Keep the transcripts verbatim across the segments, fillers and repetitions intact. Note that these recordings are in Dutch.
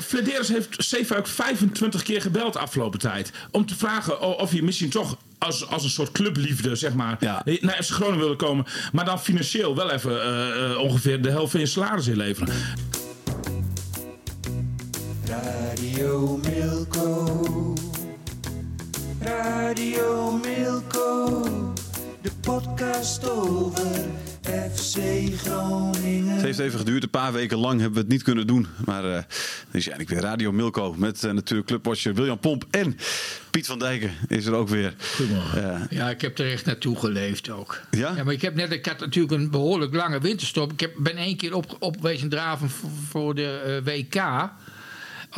Fledderus heeft Zeefuik vijfentwintig keer gebeld afgelopen tijd. Om te vragen of hij misschien toch als, als een soort clubliefde, zeg maar, ja. naar F C Groningen wilde komen. Maar dan financieel wel even uh, ongeveer de helft van je salaris inleveren. Radio Milko. Radio Milko. De podcast over F C Groningen. Het heeft even geduurd, een paar weken lang hebben we het niet kunnen doen. Maar uh, dus ja, ik weer Radio Milko met uh, natuurlijk clubwatcher William Pomp en Piet van Dijken is er ook weer. Uh, ja, ik heb er echt naartoe geleefd ook. Ja? Ja, maar ik heb net, ik had natuurlijk een behoorlijk lange winterstop. Ik heb, ben één keer op, op wezen draven voor de uh, W K,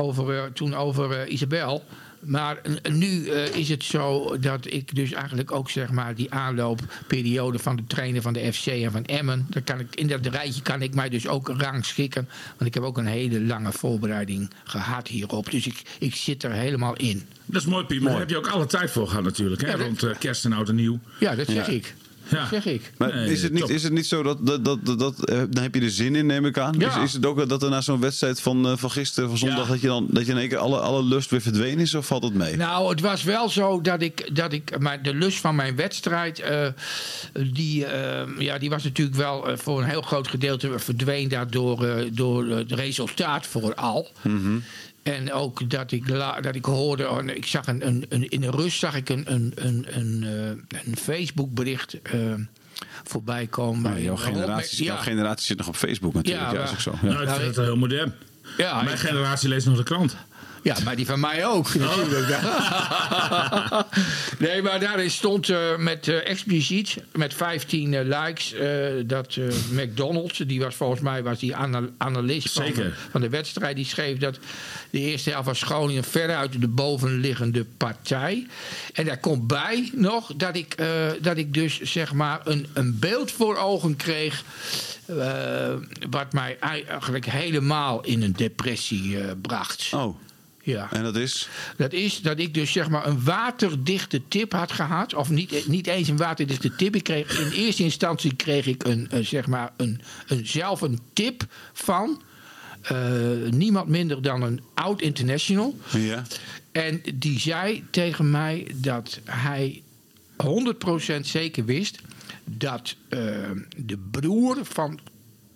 over, uh, toen over uh, Isabel. Maar nu uh, is het zo dat ik dus eigenlijk ook, zeg maar, die aanloopperiode van de trainer van de F C en van Emmen, daar kan ik, in dat rijtje kan ik mij dus ook rangschikken. Want ik heb ook een hele lange voorbereiding gehad hierop. Dus ik, ik zit er helemaal in. Dat is mooi, Piet. Maar daar heb je ook alle tijd voor gehad natuurlijk, hè? Ja, dat, rond uh, kerst en oud en nieuw. Ja, dat zeg ja. ik. Ja. Dat zeg ik. Maar nee, is, het niet, is het niet zo dat... dat, dat, dat, dat uh, dan heb je er zin in, neem ik aan. Ja. Is, is het ook dat er na zo'n wedstrijd van, uh, van gisteren, van zondag... Ja. Dat, je dan, dat je in één keer alle, alle lust weer verdwenen is? Of valt het mee? Nou, het was wel zo dat ik... Dat ik maar de lust van mijn wedstrijd... Uh, die, uh, ja, die was natuurlijk wel uh, voor een heel groot gedeelte... verdween daardoor uh, door uh, het resultaat vooral. Mm-hmm. En ook dat ik, la, dat ik hoorde, ik zag een, een, een, in de rust zag ik een, een, een, een, een Facebookbericht uh, voorbij komen. Ja, jouw generatie, jouw ja. generatie zit nog op Facebook natuurlijk. Ja, ja, maar, is zo. Ja. Nou, ik vind het heel modern. Ja, mijn generatie leest nog de krant. Ja, maar die van mij ook. Natuurlijk. Oh. Nee, maar daarin stond uh, met uh, expliciet, met vijftien uh, likes, uh, dat uh, McDonald, die was volgens mij was die anal- analist van de, van de wedstrijd, die schreef dat de eerste helft was Groningen veruit de bovenliggende partij. En daar komt bij nog dat ik, uh, dat ik dus, zeg maar, een, een beeld voor ogen kreeg. Uh, wat mij eigenlijk helemaal in een depressie uh, bracht. Oh. Ja. En dat is? Dat is dat ik dus, zeg maar, een waterdichte tip had gehad. Of niet, niet eens een waterdichte tip. Ik kreeg, in eerste instantie kreeg ik een, een, zeg maar een, een, zelf een tip van uh, niemand minder dan een oud international. Ja. En die zei tegen mij dat hij honderd procent zeker wist dat uh, de broer van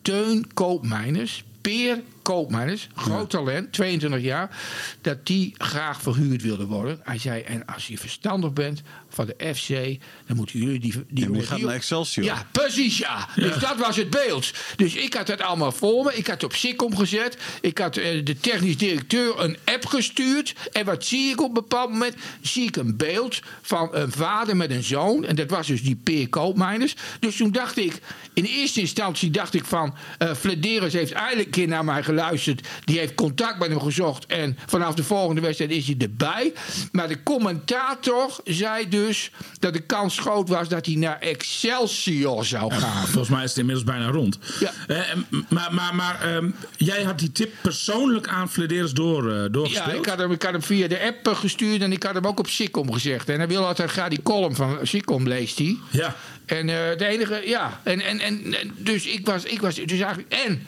Peer Koopmeiners... Peer Koopmeiners, groot talent, tweeëntwintig jaar... dat die graag verhuurd wilde worden. Hij zei, en als je verstandig bent van de F C... dan moeten jullie die... die en die gaat naar Excelsior. Ja, precies, ja. ja. Dus dat was het beeld. Dus ik had het allemaal voor me. Ik had het op Sitcom gezet. Ik had eh, de technisch directeur een app gestuurd. En wat zie ik op een bepaald moment? Zie ik een beeld van een vader met een zoon. En dat was dus die Peer Koopmeiners. Dus toen dacht ik... in eerste instantie dacht ik van... Uh, Fledderus heeft eigenlijk een keer naar mij geluisterd. Die heeft contact met hem gezocht. En vanaf de volgende wedstrijd is hij erbij. Maar de commentator zei dus dat de kans groot was dat hij naar Excelsior zou gaan. Volgens mij is het inmiddels bijna rond. Ja. Uh, maar maar, maar um, jij had die tip persoonlijk aan Fledderus door, uh, doorgespeeld? Ja, ik had, hem, ik had hem via de app gestuurd. En ik had hem ook op Sitcom gezegd. En hij wil altijd graag die column van Sitcom leest hij. Ja. En uh, de enige, ja. En, en, en, en dus ik was, ik was dus eigenlijk... En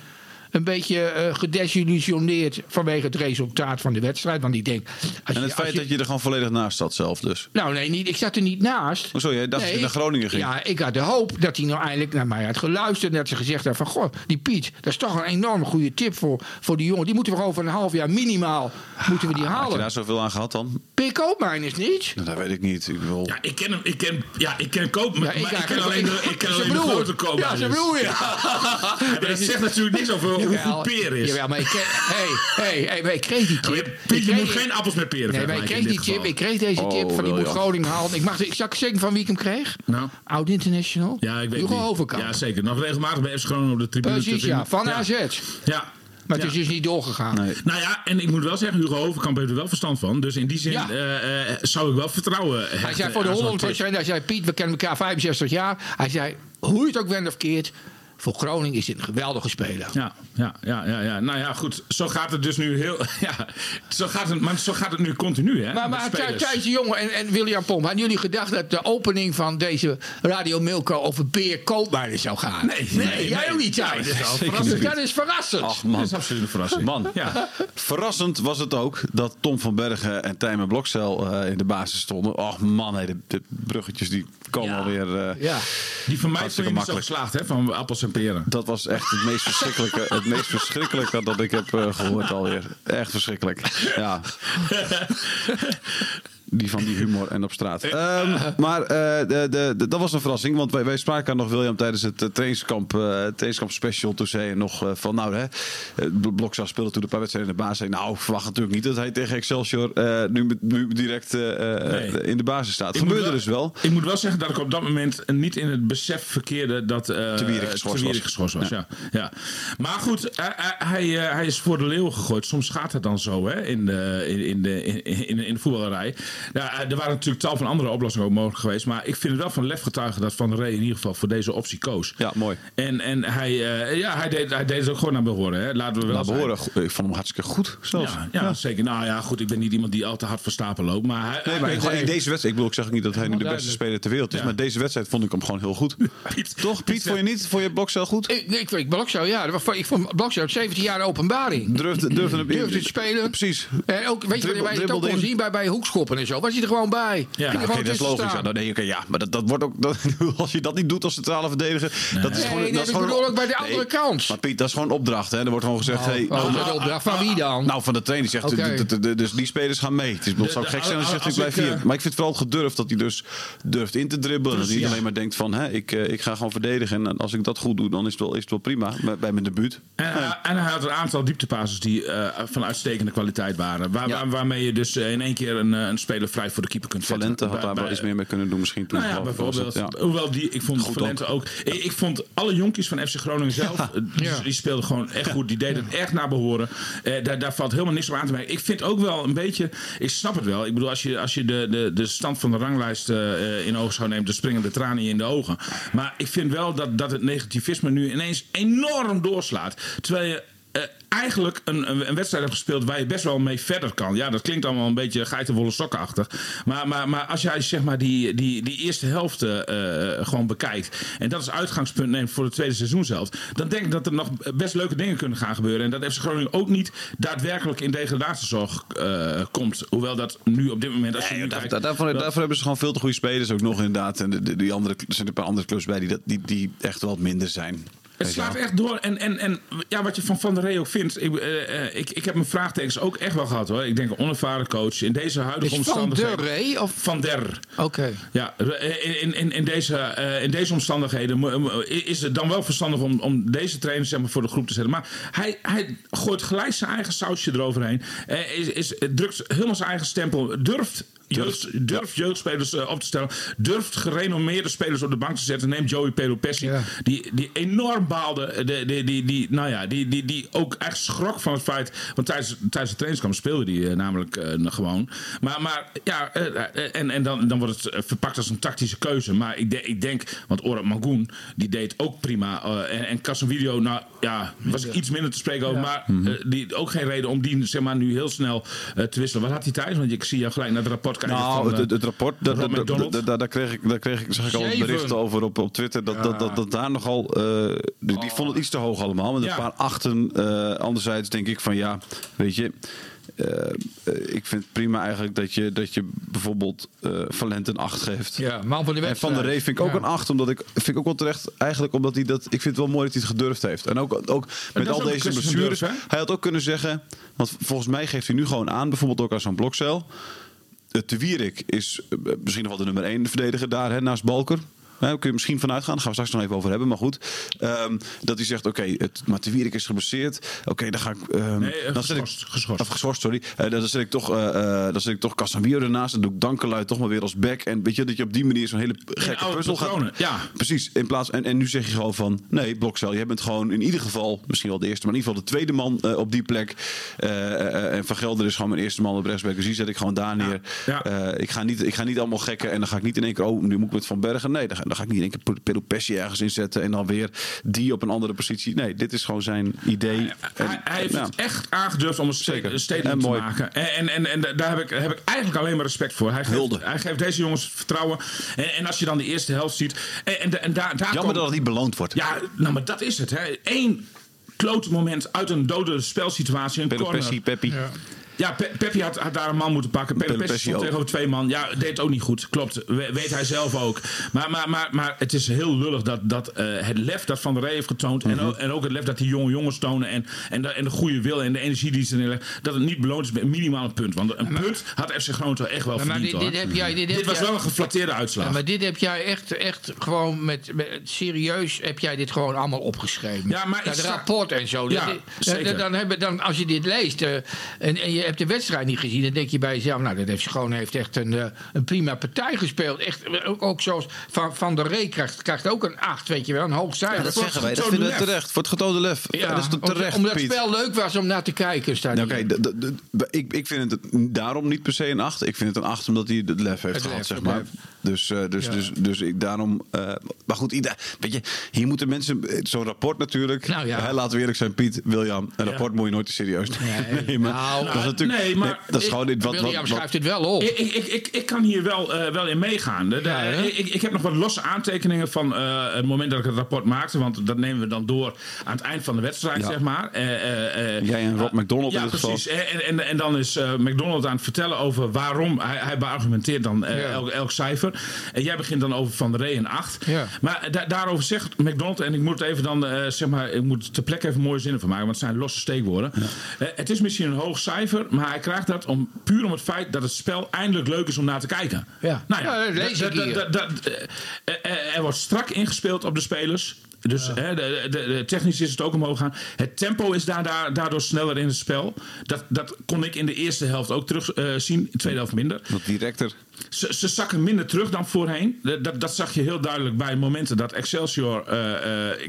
een beetje uh, gedesillusioneerd vanwege het resultaat van de wedstrijd. Want ik denk... Als en het je, feit je... dat je er gewoon volledig naast zat zelf dus? Nou nee, niet, ik zat er niet naast. Oh, sorry, jij dacht nee, dat je naar Groningen ging? Ja, ik had de hoop dat hij nou eindelijk naar mij had geluisterd. En dat ze gezegd had van, goh, die Piet, dat is toch een enorm goede tip voor, voor die jongen. Die moeten we over een half jaar minimaal moeten we die halen. Had je daar zoveel aan gehad dan? Peer Koopmeiners niet? Nou, dat weet ik niet. Ik wil... Ja, ik ken hem. Ik ken, ja, ik ken Koopmeiners. Ja, ik, ik ken alleen, ik, de, ik ken alleen de grote Koopmeiners. Ja, ze broer, ja. ja. ja dat zegt natuurlijk niks over... Hoeveel peer is. Jawel, maar ik kreeg, hey, hey, hey, maar ik kreeg die tip. Je, Piet, je moet ik, geen appels met peren nee, maar ik kreeg die tip. Ik kreeg deze tip oh, van die moet Groningen halen. Ik mag ik zag zeker van wie ik hem kreeg. Nou. Oud international. Ja, ik weet Hugo Overkamp. Ja, zeker. Nog regelmatig bij F C Groningen op de tribune. Precies, ja. Van ja. A Z. Ja. Maar het ja. is dus niet doorgegaan. Nee. Nou ja, en ik moet wel zeggen, Hugo Overkamp heeft er wel verstand van. Dus in die zin ja. uh, uh, zou ik wel vertrouwen hebben. Hij zei voor de honderd procent, hij zei Piet, we kennen elkaar vijfenzestig jaar. Hij zei, hoe je het ook wendt of keert... voor Groningen is dit een geweldige speler. Ja, ja, ja, ja, ja. Nou ja, goed. Zo gaat het dus nu heel... Ja, zo gaat het, maar zo gaat het nu continu, hè? Maar, maar Thijs de Jonge en, en William Pomp, hadden jullie gedacht dat de opening van deze Radio Milko over Peer Koopmeiners zou gaan? Nee, nee, nee, nee. Jij ook niet, Thijs. Ja, dat is verrassend. Ach, man. Dat is absoluut een verrassing. Man, ja. Verrassend was het ook dat Tom van Bergen en Thijmen Blokzijl uh, in de basis stonden. Och man, hey, de, de bruggetjes die komen ja. alweer... Uh, ja. Die van mij zijn niet zo geslaagd, hè? Van appels en peren. Dat was echt het meest verschrikkelijke, het meest verschrikkelijke dat ik heb uh, gehoord alweer. Echt verschrikkelijk. Ja. Die van die humor en op straat. Um, maar uh, de, de, de, dat was een verrassing. Want wij, wij spraken aan nog William tijdens het uh, trainingskamp, uh, trainingskamp special. Toen zei hij nog uh, van nou, hè, Blokzijl speelde toen een paar wedstrijden in de baas. Zei, nou, verwacht natuurlijk niet dat hij tegen Excelsior uh, nu, nu direct uh, nee. in de basis staat. Dat gebeurde wel, dus wel. Ik moet wel zeggen dat ik op dat moment niet in het besef verkeerde dat uh, Te Wierik geschorst was. was ja. Ja. Ja. Maar goed, uh, uh, hij, uh, hij is voor de leeuw gegooid. Soms gaat het dan zo, hè, in de, in, in de, in, in, in de voetballerij. Ja, er waren natuurlijk tal van andere oplossingen ook mogelijk geweest. Maar ik vind het wel van lef getuigen dat Van der Ree in ieder geval voor deze optie koos. Ja, mooi. En, en hij, uh, ja, hij, deed, hij deed het ook gewoon naar behoren. Hè. Laten we wel naar behoren. Ik vond hem hartstikke goed. Zelfs. Ja, ja, ja, zeker. Nou ja, goed. Ik ben niet iemand die al te hard voor stapel loopt. Maar hij, nee, maar hij, gewoon, hij, in deze wedstrijd. Ik bedoel, ik zeg ook niet dat hij nu de beste speler ter wereld is. Ja. Maar deze wedstrijd vond ik hem gewoon heel goed. Piet, toch? Piet, vond je niet? Vond je Blokzijl goed? Ik, ik, ik Blokzijl, ja. Ik vond Blokzijl zeventien jaar openbaring. Durfde, durfde, hem, durfde te spelen. Precies. En ook, weet je wat wij het ook kon zien bij, bij hoekschoppen en zo? Was hij er gewoon bij? Ja, nou, okay, dat is logisch. Ja, nee, okay, ja, maar dat, dat wordt ook, dat, als je dat niet doet als centrale verdediger, nee. dat is gewoon. Nee, dat is gewoon ook bij de andere nee, kant. Maar Piet, dat is gewoon opdracht. Hè? Er wordt gewoon gezegd, oh, hey, oh, nou, de opdracht van wie dan? Nou, van de trainer zegt, okay. de, de, de, dus die spelers gaan mee. Het is de, zou de, gek de, zijn als zegt ik blijf hier. Maar ik vind het vooral gedurfd dat hij dus durft in te dribbelen. Dus, dat hij ja. alleen maar denkt van, hè, ik, ik ga gewoon verdedigen en als ik dat goed doe, dan is het wel, is het wel prima bij mijn debuut. En, ja. uh, en hij had een aantal dieptepases die uh, van uitstekende kwaliteit waren, waar, ja. waar, waarmee je dus in één keer een een speler vrij voor de keeper kunt zetten. Van Lente had daar wel iets meer mee kunnen doen misschien toen. Nou ja, bijvoorbeeld. Ja. Hoewel, die, ik vond Van Lente ook... Ja. Ik, ik vond alle jonkies van F C Groningen zelf... Ja. Die, die speelden gewoon echt goed. Die deden het echt naar behoren. Eh, daar, daar valt helemaal niks op aan te merken. Ik vind ook wel een beetje... Ik snap het wel. Ik bedoel, als je, als je de, de, de stand van de ranglijst uh, in oogschouw neemt... dan springen de tranen je in de ogen. Maar ik vind wel dat, dat het negativisme nu ineens enorm doorslaat. Terwijl je... Uh, eigenlijk een, een, een wedstrijd hebt gespeeld waar je best wel mee verder kan. Ja, dat klinkt allemaal een beetje geitenwolle sokkenachtig. Maar, maar, maar als jij zeg maar die, die, die eerste helft uh, gewoon bekijkt... en dat als uitgangspunt neemt voor het tweede seizoen zelf... dan denk ik dat er nog best leuke dingen kunnen gaan gebeuren. En dat F C Groningen ook niet daadwerkelijk in degradatiezorg uh, komt. Hoewel dat nu op dit moment... Als je nee, nu daar, kijkt, daarvoor, dat... daarvoor hebben ze gewoon veel te goede spelers ook nog inderdaad. En de, de, die andere, er zijn een paar andere clubs bij die, die, die echt wel wat minder zijn. Het slaat echt door. En, en, en ja, wat je van Van der Ree ook vindt... Ik, uh, ik, ik heb mijn vraagtekens ook echt wel gehad, hoor. Ik denk een onervaren coach. In deze huidige dus omstandigheden... Van der Ree? Of? Van der. Oké. Okay. Ja, in, in, in, deze, uh, in deze omstandigheden is het dan wel verstandig... om, om deze trainer zeg maar, voor de groep te zetten. Maar hij, hij gooit gelijk zijn eigen sausje eroverheen. Uh, is, is, drukt helemaal zijn eigen stempel. Durft... Jeugd, durft ja. jeugdspelers uh, op te stellen. Durft gerenommeerde spelers op de bank te zetten. Neemt Joey Pelupessy. Ja. Die, die enorm baalde. Die, die, die, die, nou ja, die, die, die ook echt schrok van het feit. Want tijdens, tijdens de trainingskamp speelde die uh, namelijk uh, gewoon. Maar, maar ja, uh, en, en dan, dan wordt het verpakt als een tactische keuze. Maar ik, de, ik denk, want Orhan Mangun die deed ook prima. Uh, en en Casemiro, nou ja, was ik iets minder te spreken over. Ja. Maar uh, die, ook geen reden om die zeg maar, nu heel snel uh, te wisselen. Wat had hij thuis? Want ik zie jou gelijk naar het rapport. Nou, van, het, het rapport, da, da, da, da, da, daar kreeg ik, daar kreeg ik, zag ik al berichten over op, op Twitter. Dat, ja. dat, dat, dat daar nogal, uh, die, die oh. vonden het iets te hoog allemaal. Met ja. een paar achten. Uh, anderzijds denk ik van ja, weet je. Uh, ik vind het prima eigenlijk dat je, dat je bijvoorbeeld uh, Van Lente een acht geeft. Ja, man van de en Van der Ree vind ik ook ja. een acht. Omdat ik vind ik ook wel terecht eigenlijk omdat hij dat... Ik vind het wel mooi dat hij het gedurfd heeft. En ook, ook met en al deze blessures. Hij had ook kunnen zeggen... Want volgens mij geeft hij nu gewoon aan. Bijvoorbeeld ook aan zo'n Blokzijl. Te Wierik is misschien nog wel de nummer één verdediger daar, hè, naast Balker. Daar kun je misschien vanuit gaan. Daar gaan we straks nog even over hebben. Maar goed. Um, dat hij zegt, oké, okay, maar Te Wierik is geblesseerd. Oké, okay, dan ga ik... Um, nee, uh, dan geschorst. Zet ik, geschorst. Of geschorst, sorry. Uh, dan zet ik toch, uh, uh, dan zet ik toch Casemiro ernaast. Dan doe ik Dankerluid toch maar weer als back. En weet je, dat je op die manier zo'n hele gekke puzzel gaat... Ja. Precies. In plaats, en, en nu zeg je gewoon van... Nee, Blokzijl, jij bent gewoon in ieder geval... Misschien wel de eerste, maar in ieder geval de tweede man uh, op die plek. Uh, uh, en Van Gelder is gewoon mijn eerste man op rechtsback. Dus die zet ik gewoon daar neer. Ja. Ja. Uh, ik, ga niet, ik ga niet allemaal gekken. En dan ga ik niet in één keer... Oh, nu moet ik met Van Bergen. Nee, dan ga Dan ga ik niet in één keer Pedro Pesci ergens inzetten en dan weer die op een andere positie. Nee, dit is gewoon zijn idee. Hij, en, hij, hij heeft nou. het echt aangedurfd om een statement Zeker. te mooi. maken. En, en, en, en daar heb ik, heb ik eigenlijk alleen maar respect voor. Hij geeft, hij geeft deze jongens vertrouwen. En, en als je dan die eerste helft ziet. En, en, en daar, daar Jammer komt, dat het niet beloond wordt. Ja, nou, maar dat is het. Hè. Eén klote moment uit een dode spelsituatie. Een Pedro Pesci, Peppi. Ja. Ja, Pe- Peppi had, had daar een man moeten pakken. Pedro Pesci stond tegenover twee man. Ja, deed het ook niet goed. Klopt. We, weet hij zelf ook. Maar, maar, maar, maar het is heel lullig dat, dat uh, het lef dat Van der Ree heeft getoond... Mm-hmm. En, ook, en ook het lef dat die jonge jongens tonen... en, en, de, en de goede wil en de energie die ze neerleggen... dat het niet beloond is met minimaal een punt. Want een ja, maar, punt had F C Groningen echt wel verdiend. Dit, dit, heb jij, dit, dit heb was jij, wel een geflatteerde uitslag. Ja, maar dit heb jij echt, echt gewoon met, met... Serieus heb jij dit gewoon allemaal opgeschreven. Ja, maar... Het rapport en zo. Ja, dat, zeker. Dan, dan hebben, dan, als je dit leest... Uh, en, en je hebt de wedstrijd niet gezien. Dan denk je bij jezelf... Nou, dat heeft Groningen heeft echt een, uh, een prima partij gespeeld. Echt, ook, ook zoals Van, van der Ree krijgt, krijgt ook een acht, weet je wel. Een hoog cijfer. Ja, dat zeggen wij. Dat vinden we terecht. Voor het getoonde lef. Ja, dat is terecht, omdat het spel leuk was om naar te kijken. Nou, okay, d- d- d- ik, ik vind het daarom niet per se een acht. Ik vind het een acht omdat hij het lef heeft het gehad, lef, zeg maar. Dus, uh, dus, ja. dus, dus, dus ik daarom... Uh, maar goed, ieder, weet je, hier moeten mensen... Zo'n rapport natuurlijk. Nou, ja. Hij laat we eerlijk zijn, Piet, William. Een ja. rapport moet je nooit te serieus nemen. Nee, nou... Dat is natuurlijk, nee, maar nee, dat is gewoon dit, wat, William wat, wat, schrijft dit wel op. Ik, ik, ik, ik kan hier wel, uh, wel in meegaan. De, de, ja, ik, ik heb nog wat losse aantekeningen van uh, het moment dat ik het rapport maakte. Want dat nemen we dan door aan het eind van de wedstrijd, ja. zeg maar. Uh, uh, uh, Jij en Rob McDonald uh, in ja, het geval. Ja, precies. En, en, en dan is uh, McDonald aan het vertellen over waarom. Hij, hij beargumenteert dan uh, ja. elk, elk cijfer. En jij begint dan over Van der Ree en acht. Ja. Maar da- daarover zegt McDonald, en ik moet even dan, uh, zeg maar, ik moet ter plekke even mooie zinnen van maken. Want het zijn losse steekwoorden. Ja. Uh, het is misschien een hoog cijfer. Maar hij krijgt dat om, puur om het feit dat het spel eindelijk leuk is om naar te kijken. Ja. Nou ja, ja lees ik hier. Dat, dat, dat, er wordt strak ingespeeld op de spelers. Dus ja. hè, de, de, de technisch is het ook omhoog gaan. Het tempo is daardoor sneller in het spel. Dat, dat kon ik in de eerste helft ook terug uh, zien. In de tweede helft minder. Wat directer. Ze, ze zakken minder terug dan voorheen. Dat, dat zag je heel duidelijk bij momenten dat Excelsior... Uh, uh,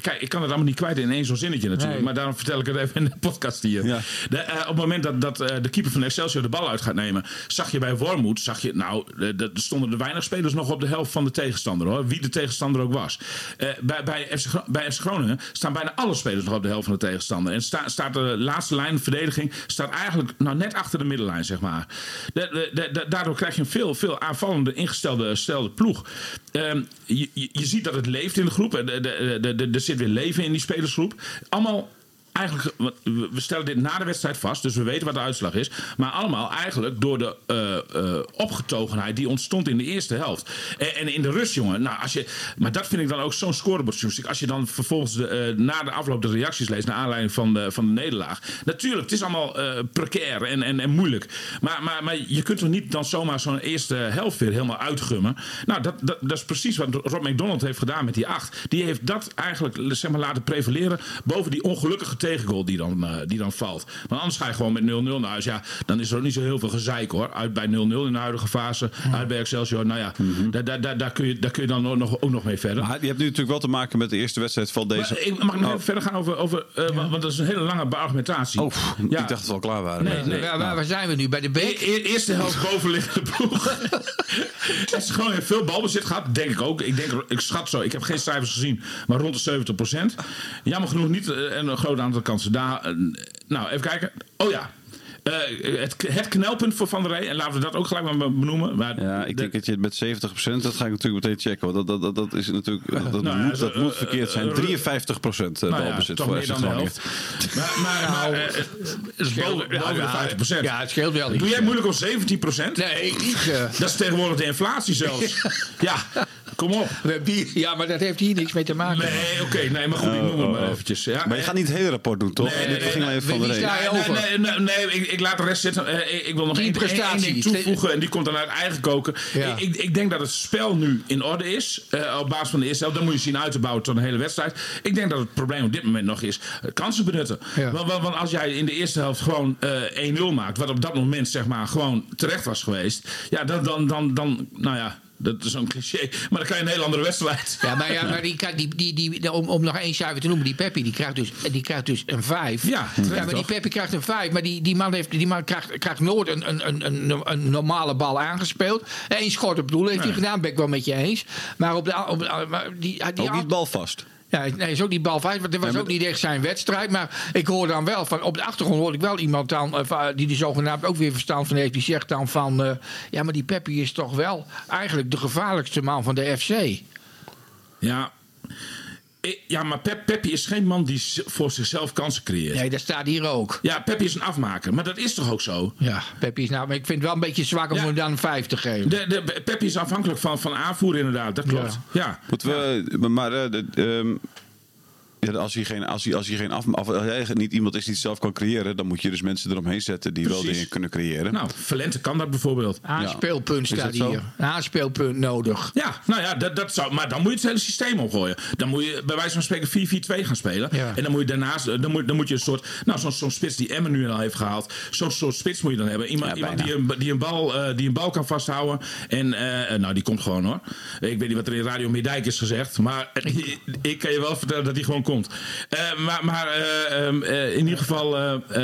kijk, ik kan het allemaal niet kwijt in één zo'n zinnetje natuurlijk. Nee. Maar daarom vertel ik het even in de podcast hier. Ja. De, uh, op het moment dat, dat uh, de keeper van Excelsior de bal uit gaat nemen... zag je bij Wormoed, zag je... Nou, er uh, stonden er weinig spelers nog op de helft van de tegenstander. Hoor. Wie de tegenstander ook was. Uh, bij, bij, F C, bij F C Groningen staan bijna alle spelers nog op de helft van de tegenstander. En sta, staat de laatste lijn verdediging... staat eigenlijk nou, net achter de middenlijn, zeg maar. De, de, de, daardoor krijg je een veel, veel... aanvallende, ingestelde stelde ploeg. Um, je, je, je ziet dat het leeft in de groep. Er, er, er, er zit weer leven in die spelersgroep. Allemaal eigenlijk... We stellen dit na de wedstrijd vast, dus we weten wat de uitslag is. Maar allemaal eigenlijk door de uh, uh, opgetogenheid die ontstond in de eerste helft. En, en in de rust, jongen. Nou, als je, maar dat vind ik dan ook zo'n scorebordjournalistiek. Als je dan vervolgens de, uh, na de afloop de reacties leest... naar aanleiding van de, van de nederlaag. Natuurlijk, het is allemaal uh, precair en, en, en moeilijk. Maar, maar, maar je kunt toch niet dan zomaar zo'n eerste helft weer helemaal uitgummen. Nou, dat, dat, dat is precies wat Rob McDonald heeft gedaan met die acht. Die heeft dat eigenlijk zeg maar, laten prevaleren boven die ongelukkige tegengoal die dan, uh, die dan valt. Want anders ga je gewoon met nul nul naar huis. Ja, dan is er ook niet zo heel veel gezeik hoor. Uit bij nul nul in de huidige fase. Ja. Uit bij Excelsior. Nou ja, mm-hmm. daar da, da, da kun je, daar kun je dan ook nog, ook nog mee verder. Maar je hebt nu natuurlijk wel te maken met de eerste wedstrijd van deze... Maar, ik mag nog oh. even verder gaan over... over uh, ja. Want dat is een hele lange argumentatie. Oh, ja. Ik dacht dat we al klaar waren. Nee, nee, nee. Ja, waar, waar zijn we nu? Bij de beek? E- e- eerste helft bovenliggende ploeg. Het is gewoon heel veel balbezit gehad. Denk ik ook. Ik, denk, ik schat zo. Ik heb geen cijfers gezien. Maar rond de zeventig procent. Jammer genoeg niet uh, een groot aantal kansen. Daar, uh, nou, even kijken. Oh ja. Uh, het, het knelpunt voor Van der Ree. En laten we dat ook gelijk maar benoemen. Maar ja, ik de, denk dat je het met zeventig procent... Dat ga ik natuurlijk meteen checken. Hoor. Dat, dat, dat, dat is natuurlijk... Dat, nou, moet, ja, zo, dat uh, moet verkeerd zijn. drieënvijftig procent balbezit nou ja, voor F C Groningen. Maar, maar, maar nou, uh, het is boven de vijftig procent. Ja, het scheelt wel. Niet. Doe jij moeilijk om zeventien procent? Nee, niet. Uh. Dat is tegenwoordig de inflatie zelfs. ja. Kom op. Ja, maar dat heeft hier niks mee te maken. Nee, oké. Okay, nee, maar goed, ik noem het maar eventjes. Ja. Maar je gaat niet het hele rapport doen, toch? Nee, nee, nee, ging nee, even nee, van nee, nee, nee, nee ik, ik laat de rest zitten. Ik, ik wil nog één ding toevoegen. En die komt dan uit eigen koken. Ja. Ik, ik denk dat het spel nu in orde is. Uh, op basis van de eerste helft. Dan moet je zien uit te bouwen tot een hele wedstrijd. Ik denk dat het probleem op dit moment nog is. Kansen benutten. Ja. Want, want, want als jij in de eerste helft gewoon uh, één nul maakt. Wat op dat moment zeg maar gewoon terecht was geweest. Ja, dan... dan, dan, dan nou ja... Dat is zo'n cliché. Maar dan kan je een heel andere wedstrijd. Ja, maar, ja, maar die, kijk, die, die, die, om, om nog één cijfer te noemen. Die Peppi, die krijgt dus, die krijgt dus een vijf. Ja, ja, maar toch? Die Peppi krijgt een vijf. Maar die, die man, heeft, die man krijgt, krijgt nooit een, een, een, een normale bal aangespeeld. Eén schot op doel heeft hij nee. gedaan. Ben ik wel met je eens. Maar op de... Op de maar die, die, die ook niet bal vast. Ja, nee, is ook niet balvijf, want dat was ja, ook niet echt zijn wedstrijd. Maar ik hoor dan wel, van, op de achtergrond hoor ik wel iemand dan... Uh, die er zogenaamd ook weer verstand van heeft. Die zegt dan van, uh, ja, maar die Peppi is toch wel eigenlijk de gevaarlijkste man van de F C. Ja, ja maar Pep, Peppi is geen man die voor zichzelf kansen creëert. Nee, dat staat hier ook. Ja, Peppi is een afmaker, maar dat is toch ook zo? Ja, Peppi is nou... Maar ik vind het wel een beetje zwak om ja. hem dan een vijf te geven. De, de, Peppi is afhankelijk van, van aanvoer inderdaad, dat klopt. Ja. Ja. We, maar... Uh, de, um... Ja, als je geen, als je, als je geen af, af, niet iemand is die het zelf kan creëren, dan moet je dus mensen eromheen zetten die Precies. wel dingen kunnen creëren. Nou, Van Lente kan dat bijvoorbeeld. Aanspeelpunt ja. staat hier. Aanspeelpunt nodig. Ja, nou ja, dat, dat zou. Maar dan moet je het hele systeem opgooien. Dan moet je bij wijze van spreken vier vier twee gaan spelen. Ja. En dan moet je daarnaast, dan moet, dan moet je een soort, nou zo'n, zo'n spits die Emmen nu al heeft gehaald, zo'n soort spits moet je dan hebben. Iemand, ja, iemand die, een, die, een bal, uh, die een bal kan vasthouden. En uh, nou, die komt gewoon hoor. Ik weet niet wat er in Radio Meerdijk is gezegd, maar ik, ik kan je wel vertellen dat die gewoon komt. Uh, maar maar uh, um, uh, in ieder geval, uh, uh,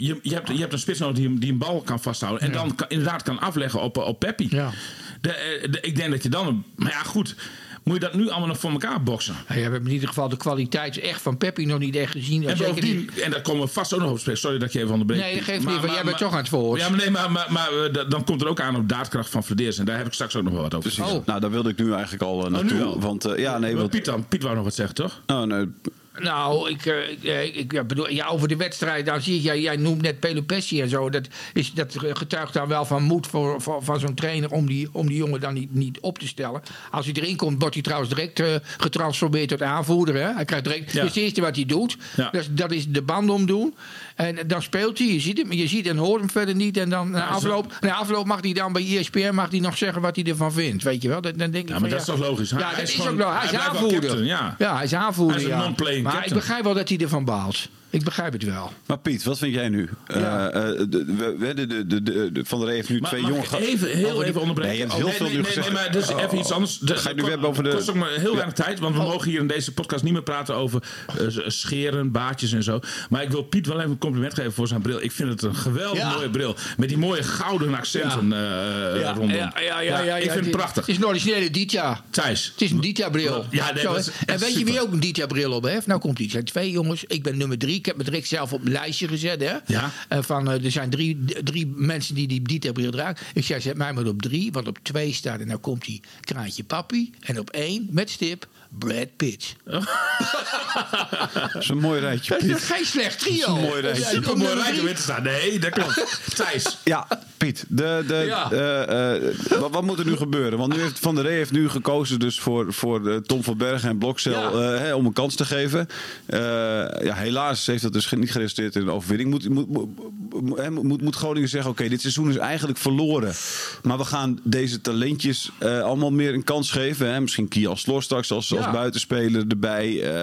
je, je, hebt, je hebt een spits nodig die, die een bal kan vasthouden. En ja. dan kan, inderdaad kan afleggen op, op Peppi. Ja. De, de, ik denk dat je dan... Maar ja, goed. Moet je dat nu allemaal nog voor elkaar boksen? Ja, we hebben in ieder geval de kwaliteit echt van Peppi nog niet echt gezien. En, zeker niet... en daar komen we vast ook nog op spreken. Sorry dat ik je even onderbreek. Nee, dat geeft maar, niet, want jij bent toch aan het woord. Ja, maar nee, maar, maar, maar dan komt er ook aan op daadkracht van Fledderus. En daar heb ik straks ook nog wel wat over. Precies. Oh. Nou, daar wilde ik nu eigenlijk al uh, naartoe. Oh, want, uh, ja, nee, want... Piet dan. Piet wou nog wat zeggen, toch? Oh, nee... Nou, ik, ik, ik ja, bedoel, ja, over de wedstrijd, nou, zie ik, jij, jij noemt net Pelupessy en zo. Dat, is, dat getuigt dan wel van moed voor, voor, van zo'n trainer om die, om die jongen dan niet, niet op te stellen. Als hij erin komt, wordt hij trouwens direct uh, getransformeerd tot aanvoerder. Hè? Hij krijgt direct, ja. Dat is het eerste wat hij doet. Ja. Dat, dat is de band omdoen. En dan speelt hij, je ziet hem, je ziet en hoort hem verder niet. En dan na afloop, na afloop mag hij dan bij E S P N mag hij nog zeggen wat hij ervan vindt. Weet je wel? Dan denk ik ja, maar van, dat ja, is toch logisch? Hij, ja, hij dat is gewoon, ook logisch. Hij, hij is aanvoerder. Captain, ja. ja, hij is aanvoerder. Hij is een non-playing. Maar ik begrijp wel dat hij ervan baalt. Ik begrijp het wel. Maar Piet, wat vind jij nu? Ja. Uh, de, de, de, de, de Van der Ree heeft nu maar, twee jongen gehad. Even, heel oh, even onderbreken. Nee, je hebt heel oh, veel nee, nu nee, gezegd. Nee, maar dat is oh, even iets anders. Dat ga je nu hebben over de... kost ook maar heel weinig ja. tijd, want we oh. mogen hier in deze podcast niet meer praten over uh, scheren, baardjes en zo. Maar ik wil Piet wel even een compliment geven voor zijn bril. Ik vind het een geweldig ja. mooie bril. Met die mooie gouden accenten ja. Uh, ja. rondom. Ja, ja, ja, ja, ja, ja, ik ja, vind het prachtig. Het is een originele Ditya. Thijs. Het is een Ditya-bril. Ja, nee, en weet super. Je wie ook een Ditya-bril op heeft? Nou komt hij. Er zijn twee jongens. Ik ben nummer drie. Ik heb het Rick zelf op een lijstje gezet. Hè? Ja. Uh, van, uh, er zijn drie, drie mensen die die Dieterbril dragen. Ik zei, zet mij maar op drie, want op twee staat... en nou komt die Kraantje Papi. En op één, met stip, Brad Pitt. Oh. Dat is een mooi rijtje. Dat is Piet. Geen slecht trio. Dat is een mooi rijtje. Ja, super mooi rijtje om in te staan. Nee, dat klopt. Thijs. Ja, Piet. De, de, ja. Uh, uh, wat, wat moet er nu gebeuren? Want nu heeft Van der Ree heeft nu gekozen dus voor, voor uh, Tom van Bergen en Blokzijl... Ja. Uh, hey, om een kans te geven. Uh, ja, helaas... heeft dat dus niet geresulteerd in een overwinning. Moet, moet, moet, moet, moet Groningen zeggen... oké, okay, dit seizoen is eigenlijk verloren. Maar we gaan deze talentjes uh, allemaal meer een kans geven. Hè? Misschien Kian Slor straks als, ja. als buitenspeler erbij. Uh,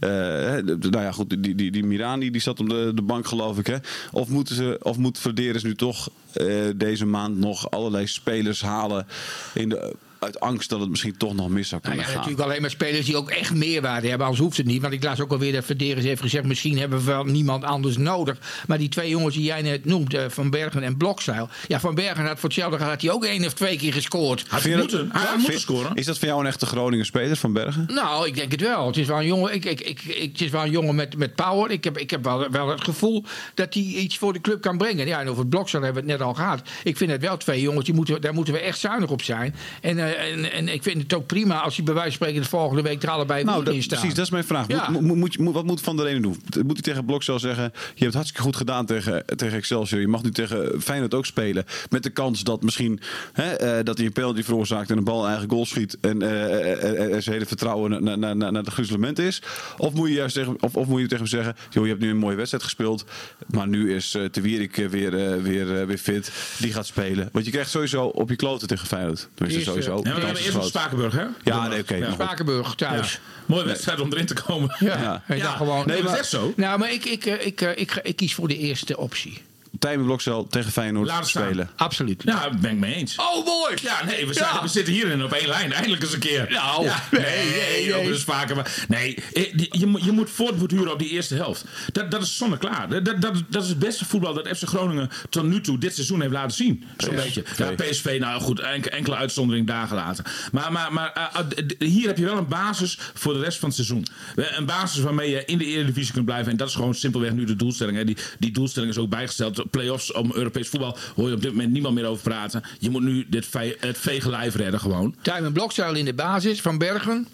uh, nou ja, goed, die, die, die Mirani die zat op de, de bank, geloof ik. Hè? Of, moeten ze, of moet Fledderus nu toch uh, deze maand nog allerlei spelers halen... in de uit angst dat het misschien toch nog mis zou kunnen nou ja, gaan. Natuurlijk alleen maar spelers die ook echt meerwaarde hebben. Anders hoeft het niet. Want ik laat ook alweer dat Fledderus heeft gezegd... misschien hebben we wel niemand anders nodig. Maar die twee jongens die jij net noemt... Van Bergen en Blokzijl. Ja, Van Bergen had voor hetzelfde had hij ook één of twee keer gescoord. Had hij moeten, dat, hij had moeten scoren. Is dat voor jou een echte Groninger speler, Van Bergen? Nou, ik denk het wel. Het is wel een jongen, ik, ik, ik, ik, het is wel een jongen met, met power. Ik heb, ik heb wel, wel het gevoel dat hij iets voor de club kan brengen. Ja, en over Blokzijl hebben we het net al gehad. Ik vind het wel twee jongens, die moeten, daar moeten we echt zuinig op zijn. En uh, En, en ik vind het ook prima als hij bij wijze van spreken de volgende week er allebei nou, weer in staat. Precies, dat is mijn vraag. Ja. Moet, moet, moet, moet, wat moet Van der Ree doen? Moet hij tegen Blokzijl zeggen, je hebt het hartstikke goed gedaan tegen, tegen Excelsior. Je mag nu tegen Feyenoord ook spelen. Met de kans dat misschien hè, uh, dat hij een penalty veroorzaakt en een bal eigen goal schiet. En uh, er, er zijn hele vertrouwen naar na, na, na het gruzelement is. Of moet je juist tegen, of, of moet je tegen hem zeggen, joh, je hebt nu een mooie wedstrijd gespeeld. Maar nu is uh, Te Wierik weer, uh, weer, uh, weer fit. Die gaat spelen. Want je krijgt sowieso op je kloten tegen Feyenoord. Tenminste, sowieso. Ja, maar we hebben eerst nog Spakenburg, hè? Ja, nee, oké. Okay, ja. Spakenburg, thuis. Ja. Mooie wedstrijd om erin te komen. Ja, ja. ja. ja. ja gewoon. Nee, maar, dat is echt zo. Nou, maar ik, ik, ik, ik, ik, ik kies voor de eerste optie. Thijmen Blokzijl tegen Feyenoord laat spelen. Absoluut. Ja, daar ben ik mee eens. Oh, mooi! Ja, nee, we, zijn, ja. we zitten hierin op één lijn. Eindelijk eens een keer. Nou, ja, nee, nee, nee. Ook eens vaker. Maar, nee, je, je moet voortborduren op die eerste helft. Dat, dat is zonneklaar. Dat, dat, dat is het beste voetbal dat F C Groningen tot nu toe dit seizoen heeft laten zien. Zo'n P S V. Beetje. Ja, P S V, nou goed, enkele uitzondering dagen later. Maar, maar, maar uh, hier heb je wel een basis voor de rest van het seizoen. Een basis waarmee je in de Eredivisie kunt blijven. En dat is gewoon simpelweg nu de doelstelling. Hè. Die, die doelstelling is ook bijgesteld. Playoffs om Europees voetbal hoor je op dit moment niemand meer over praten. Je moet nu dit ve- het vegenlijf redden gewoon. Thijmen Blokzijl in de basis, Van Bergen...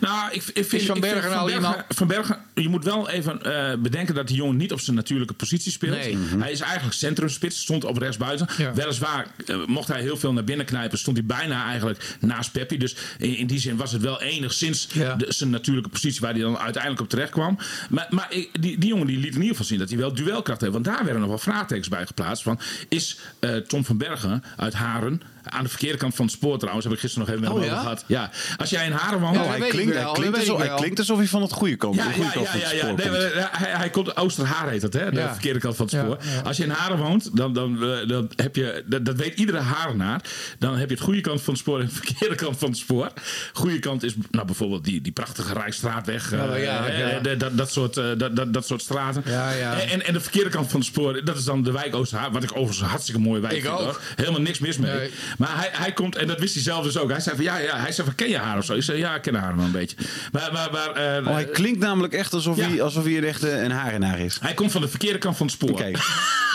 Nou, ik, ik vind, is Van Bergen, ik vind, al Van, Bergen Van Bergen, je moet wel even uh, bedenken dat die jongen niet op zijn natuurlijke positie speelt. Nee. Mm-hmm. Hij is eigenlijk centrumspits, stond op rechtsbuiten. Ja. Weliswaar uh, mocht hij heel veel naar binnen knijpen, stond hij bijna eigenlijk naast Peppi. Dus in, in die zin was het wel enigszins ja. de, zijn natuurlijke positie waar hij dan uiteindelijk op terecht kwam. Maar, maar die, die jongen die liet in ieder geval zien dat hij wel duelkracht heeft. Want daar werden nog wel vraagtekens bij geplaatst. Van, is uh, Tom van Bergen uit Haren... Aan de verkeerde kant van het spoor trouwens, heb ik gisteren nog even met hem oh, ja? gehad. Ja. Als jij in Haren wandelt... Ja, hij, klinkt, hij, klinkt alsof, hij klinkt alsof hij van het goede kant ja, de goede ja, kant ja, van het ja, spoor nee, komt. Hij, hij komt Oosterhaar heet dat, hè? De ja. verkeerde kant van het spoor. Ja, ja. Als je in Haren woont, dan, dan, dan heb je... Dat, dat weet iedere Harenaar. Dan heb je het goede kant van het spoor en de verkeerde kant van het spoor. Goede kant is nou, bijvoorbeeld die, die prachtige Rijksstraatweg. Oh, ja, ja, eh, ja. dat, dat, dat, soort, dat, dat, dat soort straten. Ja, ja. En, en de verkeerde kant van het spoor, dat is dan de wijk Oosterhaar. Wat ik overigens een hartstikke mooie wijk ik vind. Ook. Helemaal niks mis mee. Nee. Maar hij, hij komt, en dat wist hij zelf dus ook. Hij zei van, ja, ja. Hij zei van, ken je haar of zo? Ik zei, ja, ik ken haar wel een beetje. Maar, maar, maar, uh, oh, hij klinkt namelijk echt alsof, ja. hij, alsof hij echt een harenaar is. Hij komt van de verkeerde kant van het spoor. Kijk.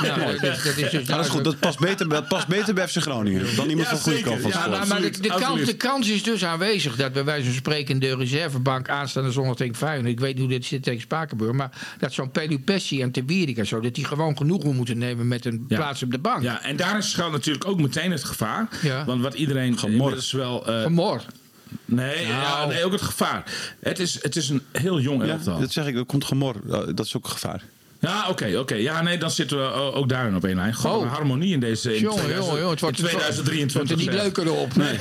Nou, ja, dat, dat, is dus ja, dat is goed. Dat past beter, dat past beter bij F C Groningen dan iemand ja, van goede kant van het spoor. Ja, maar de, de, kans, de kans is dus aanwezig dat bij wijze van spreken de reservebank aanstaande zondag tegen Feyenoord. Ik weet hoe dit zit tegen Spakenburg. Maar dat zo'n Pelupessy en Te Wierik en zo, dat die gewoon genoegen moeten nemen met een ja. plaats op de bank. Ja, en daar is schuil natuurlijk ook meteen het gevaar. Ja. Want wat iedereen is wel... Uh, Gemor. Nee, nou. ja, nee, ook het gevaar. Het is, het is een heel jong elftal. Ja, dat zeg ik, er komt gemor. Dat is ook een gevaar. Ja, oké, okay, oké. Okay. Ja, nee, dan zitten we ook daarin op één lijn. Gewoon oh. harmonie in deze... In jongen, tweeduizend, jongen, het wordt tweeduizend drieëntwintig. Het wordt er niet leuker op. Nee. nee.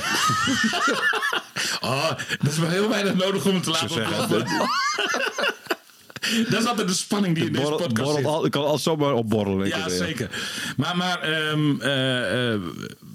oh, dat is wel heel weinig nodig om het te laten oplopen. Dat is altijd de spanning die de in borrel, deze podcast borrel, al, ik kan al zomaar opborrelen. Ja, het, ja, zeker. Maar, maar um, uh, uh,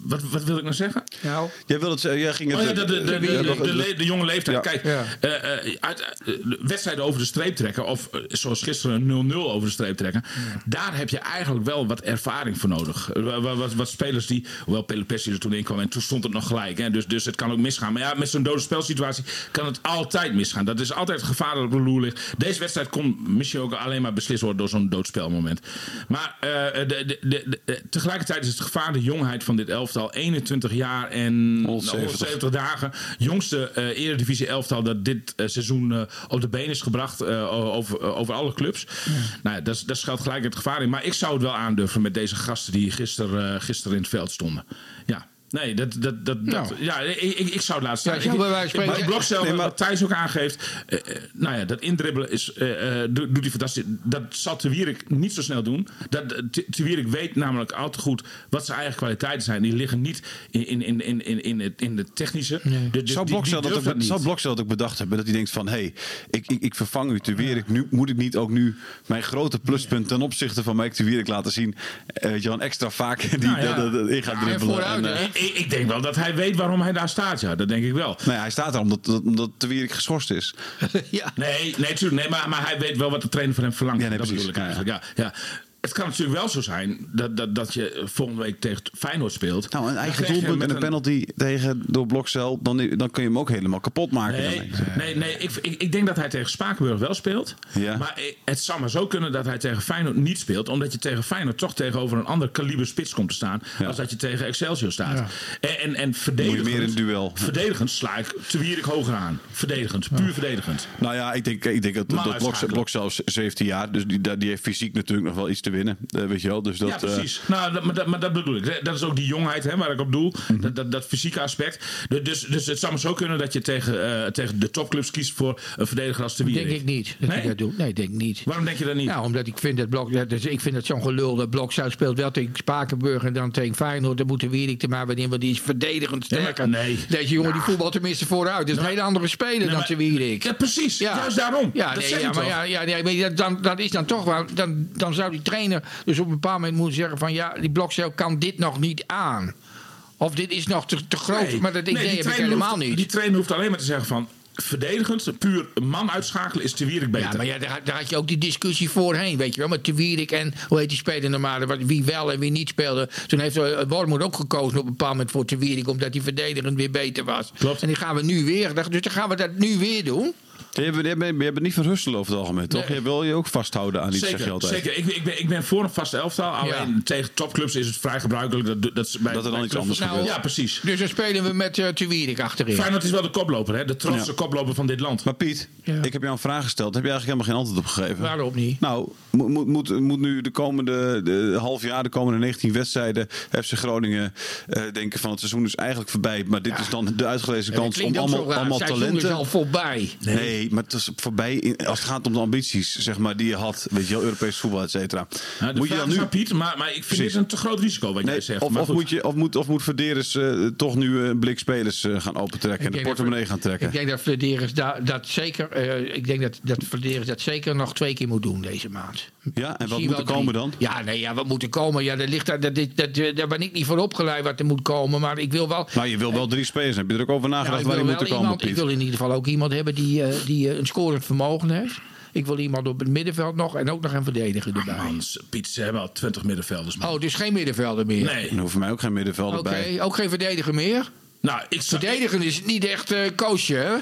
wat, wat wil ik nou zeggen? Nou. Jij, wil het, jij ging het... Oh, ja, de, de, de, de, de, le, de jonge leeftijd. Ja. Kijk, ja. Uh, uh, uit, uh, wedstrijden over de streep trekken... of uh, zoals gisteren nul nul over de streep trekken... Ja. Daar heb je eigenlijk wel wat ervaring voor nodig. Uh, wat, wat, wat spelers die... Hoewel Pelupessy er toen in kwam en toen stond het nog gelijk. Hè, dus, dus het kan ook misgaan. Maar ja, met zo'n dode spelsituatie kan het altijd misgaan. Dat is altijd het gevaar dat op de loer ligt. Deze wedstrijd kon misschien ook alleen maar beslist worden door zo'n doodspelmoment. Maar uh, de, de, de, de, tegelijkertijd is het gevaar de jongheid van dit elftal. eenentwintig jaar en honderdzeventig dagen. Jongste uh, eredivisie elftal dat dit uh, seizoen uh, op de been is gebracht uh, over, uh, over alle clubs. Ja. Nou, daar, daar schuilt gelijk het gevaar in. Maar ik zou het wel aandurven met deze gasten die gisteren uh, gister in het veld stonden. Ja. Nee, dat, dat, dat, nou. dat, ja, ik, ik zou het laatste zeggen. Ja, ik, maar Blokzijl, nee, maar... wat Thijs ook aangeeft... Uh, nou ja, dat indribbelen is, uh, doet hij fantastisch. Dat zal Te Wierik niet zo snel doen. Dat, te, te Wierik weet namelijk al te goed wat zijn eigen kwaliteiten zijn. Die liggen niet in, in, in, in, in, het, in het technische. Nee. Dus zou Blokzijl dat, dat, dat ook bedacht hebben? Dat hij denkt van, hé, hey, ik, ik, ik vervang u Te Wierik. Nu moet ik niet ook nu mijn grote pluspunt... ten opzichte van Mike Te Wierik laten zien. Uh, weet je wel, extra vaak die nou, ja. dat, dat, in gaat ja, dribbelen. En, uh, Ik denk wel dat hij weet waarom hij daar staat. Ja, dat denk ik wel. Nee, hij staat daar omdat, omdat Te Wierik geschorst is. ja. Nee, nee, tuurlijk, nee maar, maar hij weet wel wat de trainer van hem verlangt. Ja, nee, dat bedoel ik eigenlijk. Ja, ja. Het kan natuurlijk wel zo zijn dat, dat, dat je volgende week tegen Feyenoord speelt. Nou, een eigen doelpunt en een penalty tegen door Blokzijl, dan, dan kun je hem ook helemaal kapot maken. Nee, dan nee, nee ik, ik, ik denk dat hij tegen Spakenburg wel speelt. Ja. Maar het zou maar zo kunnen dat hij tegen Feyenoord niet speelt. Omdat je tegen Feyenoord toch tegenover een ander kaliber spits komt te staan. Ja. Als dat je tegen Excelsior staat. Ja. En, en, en verdedigend, meer een duel. verdedigend sla ik Te Wierik hoger aan. Verdedigend, puur ja. verdedigend. Nou ja, ik denk, ik denk dat, dat Blokzijl is zeventien jaar. Dus die, die heeft fysiek natuurlijk nog wel iets te winnen, uh, weet je wel. Dus dat, ja, precies. Uh... Nou, dat, maar, dat, maar dat bedoel ik. Dat is ook die jongheid, hè, waar ik op doel. Mm-hmm. Dat, dat, dat fysieke aspect. Dus, dus het zou maar zo kunnen dat je tegen, uh, tegen de topclubs kiest voor een verdediger als Te Wierik. Denk ik niet. Dat nee? Ik dat doe. Nee, denk niet. Waarom denk je dat niet? Nou, omdat ik vind dat Blok, dat, dus ik vind dat zo'n gelul dat Blokzijl speelt wel tegen Spakenburg en dan tegen Feyenoord. Dan moet Te Wierik er maar in, want die is verdedigend sterker. Ja, nee. Deze jongen nou. die voetbal tenminste vooruit. Dat is nou. een hele andere speler nou, dan maar, Te Wierik. Ja, precies. Ja. Juist daarom. Ja, dat nee, ja, maar ja, ja, nee, maar ja, dan, dan is dan toch wel. Dan, dan zou die trainer trainer dus op een bepaald moment moet zeggen van ja, die Blokzijl kan dit nog niet aan. Of dit is nog te, te groot, nee, maar dat idee nee, heb ik helemaal hoeft, niet. Die trainer hoeft alleen maar te zeggen van verdedigend, puur een man uitschakelen is Te Wierik beter. Ja, maar ja, daar, daar had je ook die discussie voorheen, weet je wel. Met Te Wierik en hoe heet die speler normaal, wie wel en wie niet speelde. Toen heeft Wormoed ook gekozen op een bepaald moment voor Te Wierik, omdat die verdedigend weer beter was. Klopt. En die gaan we nu weer, dus dan gaan we dat nu weer doen. Je hebt het niet van Husselen over het algemeen, toch? Nee. Je wil je ook vasthouden aan iets, zeker, zeg je altijd. Zeker, ik, ik, ben, ik ben voor een vaste elftal. Alleen ja. tegen topclubs is het vrij gebruikelijk dat, dat, dat, bij, dat er dan iets anders gebeurt. Nou, ja, precies. Dus dan spelen we met uh, Te Wierik achterin. Feyenoord is wel de koploper, hè? De trotse ja. koploper van dit land. Maar Piet, ja. ik heb jou een vraag gesteld. Heb je eigenlijk helemaal geen antwoord op gegeven? Waarom niet? Nou, moet, moet, moet nu de komende de, half jaar, de komende negentien wedstrijden... F C Groningen uh, denken van het seizoen is eigenlijk voorbij. Maar dit ja. is dan de uitgelezen ja, kans om allemaal, allemaal talenten... Het seizoen is al voorbij. Nee. nee. Nee, maar het is voorbij in, als het gaat om de ambities, zeg maar, die je had, weet je wel, Europees voetbal, et cetera. Ja, moet je dan nu, Piet, maar, maar ik vind precies. dit een te groot risico wat nee, jij zegt. Of, of moet je, of moet, of moet Fledderus uh, toch nu een uh, blik spelers uh, gaan opentrekken en de portemonnee dat, gaan trekken? Ik denk dat Fledderus da, dat zeker, uh, ik denk dat dat Fledderus dat zeker nog twee keer moet doen deze maand. Ja, en wat moet er komen dan? Ja, nee, ja, wat moet er komen? Ja, dat ligt daar, dat, dat, dat, daar ben ik niet voor opgeleid wat er moet komen, maar ik wil wel. Nou, je wil wel drie spelers. Heb je er ook over nagedacht nou, waar die moeten komen? Iemand, Piet? Ik wil in ieder geval ook iemand hebben die uh, die een scorend vermogen heeft. Ik wil iemand op het middenveld nog en ook nog een verdediger erbij. Man, Piet, ze hebben al twintig middenvelders. Man. Oh, dus geen middenvelder meer? Nee, dan hoeven mij ook geen middenvelder okay. bij. Ook geen verdediger meer? Nou, ik zou... Verdedigen is niet echt uh, coachen, hè?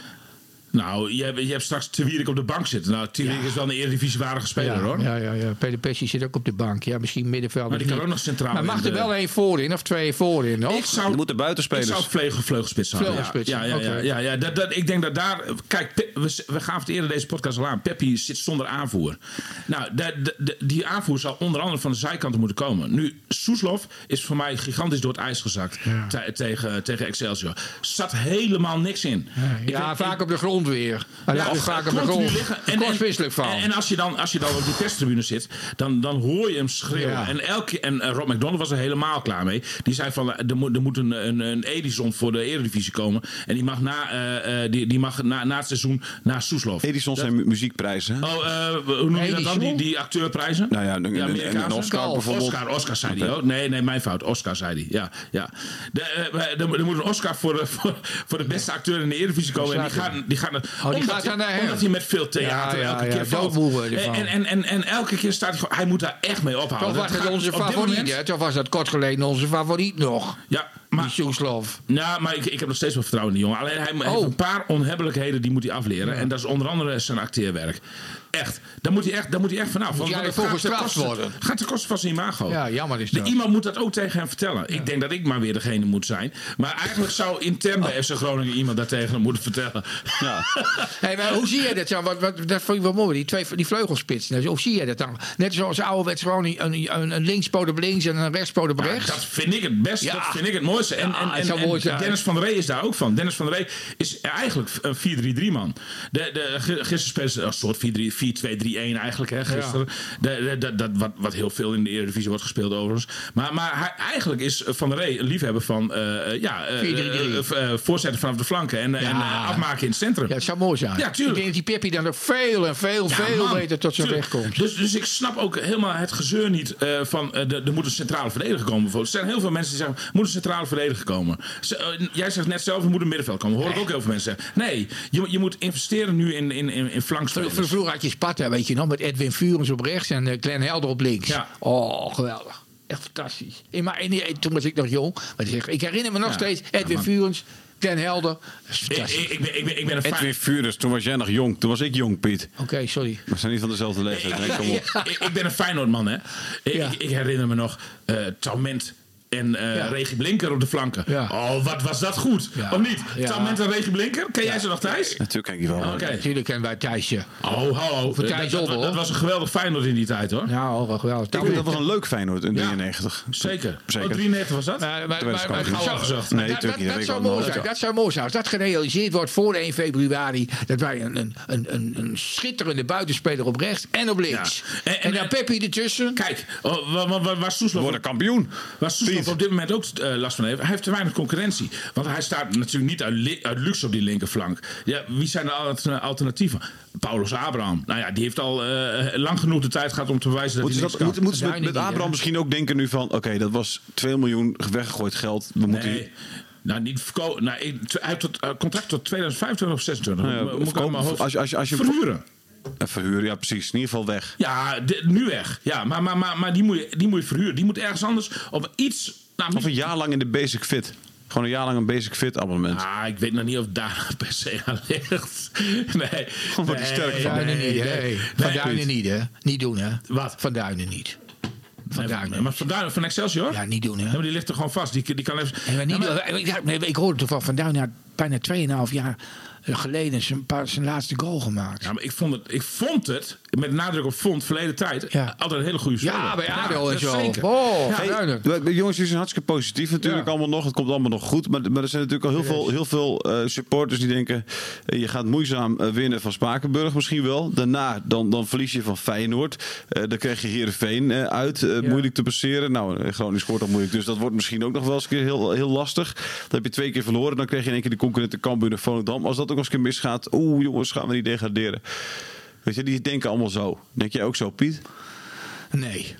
Nou, je hebt, je hebt straks Te Wierik op de bank zitten. Nou, Te Wierik ja. is wel een eredivisiewaardige speler, ja, hoor. Ja, ja, ja. Pedro Pesci zit ook op de bank. Ja, misschien middenveld. Maar die kan ook nog centraal. Maar mag er de... wel één voorin of twee voorin? Of? Ik zou, je moet de buitenspelers. Ik zou vleugel, vleugelspits zijn. Vleugelspits. Ja, ja, ja, okay. ja, ja, ja. Dat, dat, ik denk dat daar... Kijk, Pe- we, we gaven het eerder deze podcast al aan. Peppi zit zonder aanvoer. Nou, de, de, de, die aanvoer zal onder andere van de zijkanten moeten komen. Nu, Soeslof is voor mij gigantisch door het ijs gezakt. Ja. Te, tegen, tegen Excelsior. Zat helemaal niks in. Ja, ja, ik, ja vaak ik, op de grond. Weer. Ja, ja, vaak op de grond. Liggen. En, en, van. en, en als, je dan, als je dan op die perstribune zit, dan, dan hoor je hem schreeuwen. Ja. En, elke, en uh, Rob McDonald was er helemaal klaar mee. Die zei van, er moet, er moet een, een, een Edison voor de Eredivisie komen. En die mag na, uh, die, die mag na, na het seizoen naar Soeslof. Edison dat, zijn muziekprijzen. Oh, uh, hoe noem je dat dan? Die, die acteurprijzen? Nou ja, een, een, een, een Oscar bijvoorbeeld. Oscar, Oscar zei okay. die ook. Nee, nee, mijn fout. Oscar zei die. Ja, ja. De, uh, er moet een Oscar voor de, voor, voor de beste acteur in de Eredivisie komen. En die gaan... Die gaan er, oh, die omdat, gaat hij, omdat hij met veel theater ja, elke ja, keer ja, valt. En, en, en, en elke keer staat hij... Hij moet daar echt mee ophouden. Toch was dat, dat onze favoriet. Moment... Toch was dat kort geleden onze favoriet nog. Ja, maar, die Soeslof. Nou, maar ik, ik heb nog steeds wel vertrouwen in die jongen. Alleen hij oh. heeft een paar onhebbelijkheden die moet hij afleren. Ja. En dat is onder andere zijn acteerwerk. Echt. Daar moet hij echt, daar moet hij echt vanaf. Want ja, voor gestraft worden. Gaat de kosten van zijn imago. Ja, jammer is dat. De, iemand moet dat ook tegen hem vertellen. Ja. Ik denk dat ik maar weer degene moet zijn. Maar eigenlijk zou intern bij oh. F C Groningen iemand dat tegen hem moeten vertellen. Ja. Hey, maar hoe zie jij dat dan? Wat, wat, dat vond ik wel mooi. Die, twee, die vleugelspitsen. Hoe zie jij dat dan? Net zoals ouderwets Groningen. Een, een, een linkspoot op links en een rechtspoot op rechts. Ja, dat vind ik het beste. Ja. Dat vind ik het mooiste. En, ja, en, en, en, en Dennis van der Ree is daar ook van. Dennis van der Ree is eigenlijk een vier drie drie man. De, de, gisteren speelde ze een soort vier drie drie. vier twee drie een eigenlijk, hè, gisteren. Ja. De, de, de, wat, wat heel veel in de Eredivisie wordt gespeeld overigens. Maar, maar hij, eigenlijk is Van der Ree een liefhebber van... Uh, ja, uh, uh, uh, voorzetten vanaf de flanken en, ja. en uh, afmaken in het centrum. Ja, het zou mooi zijn. Ja, tuurlijk. Ik denk dat die Peppi dan nog veel en veel, ja, veel man, beter tot zijn recht komt. Dus, dus ik snap ook helemaal het gezeur niet uh, van... Uh, er moet een centrale verdediger komen bijvoorbeeld. Er zijn heel veel mensen die zeggen... Er moet een centrale verdediger komen. Z- uh, jij zegt net zelf, er moet een middenveld komen. Hoor ik ook heel veel mensen zeggen. Nee, je, je moet investeren nu in, in, in, in flanksverdedigers. Vroeger had je Sparta, weet je nog, met Edwin Furens op rechts en uh, Glen Helder op links. Ja. Oh, geweldig. Echt fantastisch. En, maar, en, en, toen was ik nog jong. Maar ik, zeg, ik herinner me nog ja. steeds Edwin ja, Furens, Glen Helder. Ik, ik, ben, ik, ben, ik ben een fan. Edwin Furens, toen was jij nog jong. Toen was ik jong, Piet. Oké, okay, sorry. We zijn niet van dezelfde leeftijd. Nee, kom op. Ja. Ik, ik ben een Feyenoordman, hè. Ik, ja. ik, ik herinner me nog uh, Thijmen en uh, ja. Reggie Blinker op de flanken. Ja. Oh, wat was dat goed. Ja. Of niet? Ja. Thijmen en Reggie Blinker. Ken jij ja. ze nog, Thijs? Ja, natuurlijk ken ik die wel. Natuurlijk okay. okay. kennen wij Thijsje. Oh, hallo. Uh, Thijs dat, dat, dat was een geweldig Feyenoord in die tijd, hoor. Ja, oh, geweldig. Dat, dat was een leuk Feyenoord in drieënnegentig. Ja. Zeker. Zeker. Oh, drieënnegentig was dat? Maar, maar, maar, maar, zou, nee, dat, dat, dat zou mooi zijn. Dat zou mooi zijn. Als dat gerealiseerd wordt voor één februari... dat wij een, een, een, een, een schitterende buitenspeler op rechts en op links. Ja. En, en, en, en dan Peppi ertussen. Kijk, waar Soeslof... We worden kampioen. Waar Soeslof... op dit moment ook uh, last van heeft. Hij heeft te weinig concurrentie. Want hij staat natuurlijk niet uit, li- uit luxe op die linkerflank. Ja, wie zijn de alternatieven? Paulos Abraham. Nou ja, die heeft al uh, lang genoeg de tijd gehad om te bewijzen dat moet hij niks dat, kan. Moeten ze moet met, met Abraham ja. misschien ook denken nu van... Oké, okay, dat was twee miljoen weggegooid geld. We nee. moeten... Nou, niet verkopen. Nou, uit het contract tot tweeduizend vijfentwintig of tweeduizend zesentwintig. Nou ja, moet ik allemaal hoofd... als je, als je, als je... Verhuren. Verhuren, ja precies. In ieder geval weg. Ja, de, nu weg. Ja, maar, maar, maar, maar die, moet je, die moet je verhuren. Die moet ergens anders op iets... Nou, of een jaar lang in de basic fit. Gewoon een jaar lang een basic fit abonnement. Ah, ik weet nog niet of daar per se aan ligt. Nee. Wat nee, sterk van. Van Duinen niet, hè? Nee. Van Duinen niet, hè? Niet doen, hè? Wat? Van Duinen niet. Van Duinen. Maar Van Duinen, van Excelsior? Ja, niet doen, hè? Ja, maar die ligt er gewoon vast. Die, die kan even... nee, maar niet ja, maar... Doen, nee, ik hoorde toch wel Van Duinen had bijna twee komma vijf jaar geleden zijn, paar, zijn laatste goal gemaakt. Ja, maar ik vond het, ik vond het met nadruk op vond, verleden tijd, ja. altijd een hele goede speler. Ja, bij Adel ja, en zo. Zeker. Oh, ja, hey, de jongens, die zijn hartstikke positief natuurlijk ja. allemaal nog. Het komt allemaal nog goed. Maar, maar er zijn natuurlijk al heel veel, heel veel uh, supporters die denken... Uh, je gaat moeizaam uh, winnen van Spakenburg misschien wel. Daarna dan, dan verlies je van Feyenoord. Uh, dan krijg je Heerenveen uh, uit. Uh, ja. Moeilijk te passeren. Nou, Groningen scoort al moeilijk. Dus dat wordt misschien ook nog wel eens een keer heel, heel lastig. Dan heb je twee keer verloren. Dan krijg je in één keer de concurrenten Cambuur en Volendam. Als dat ook nog eens een keer misgaat... Oeh, jongens, gaan we niet degraderen. Weet je, die denken allemaal zo. Denk jij ook zo, Piet? Nee.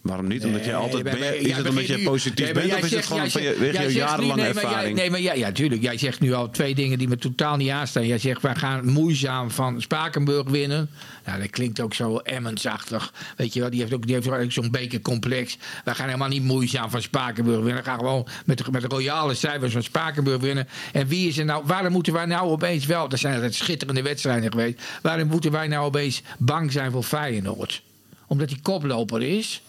Waarom niet? Omdat jij altijd nee, ben, ben, is ja, het omdat jij positief nee, bent jij of is zegt, het gewoon van je, je jarenlange nee, ervaring? Jij, nee, maar ja, ja, tuurlijk. Jij zegt nu al twee dingen die me totaal niet aanstaan. Jij zegt, wij gaan moeizaam van Spakenburg winnen. Nou, dat klinkt ook zo Emmensachtig. Weet je wel, die heeft ook, die heeft ook zo'n bekercomplex. Wij gaan helemaal niet moeizaam van Spakenburg winnen. We gaan gewoon met, met de royale cijfers van Spakenburg winnen. En wie is er nou, waarom moeten wij nou opeens wel... Dat zijn altijd schitterende wedstrijden geweest. Waarom moeten wij nou opeens bang zijn voor Feyenoord? Omdat die koploper is...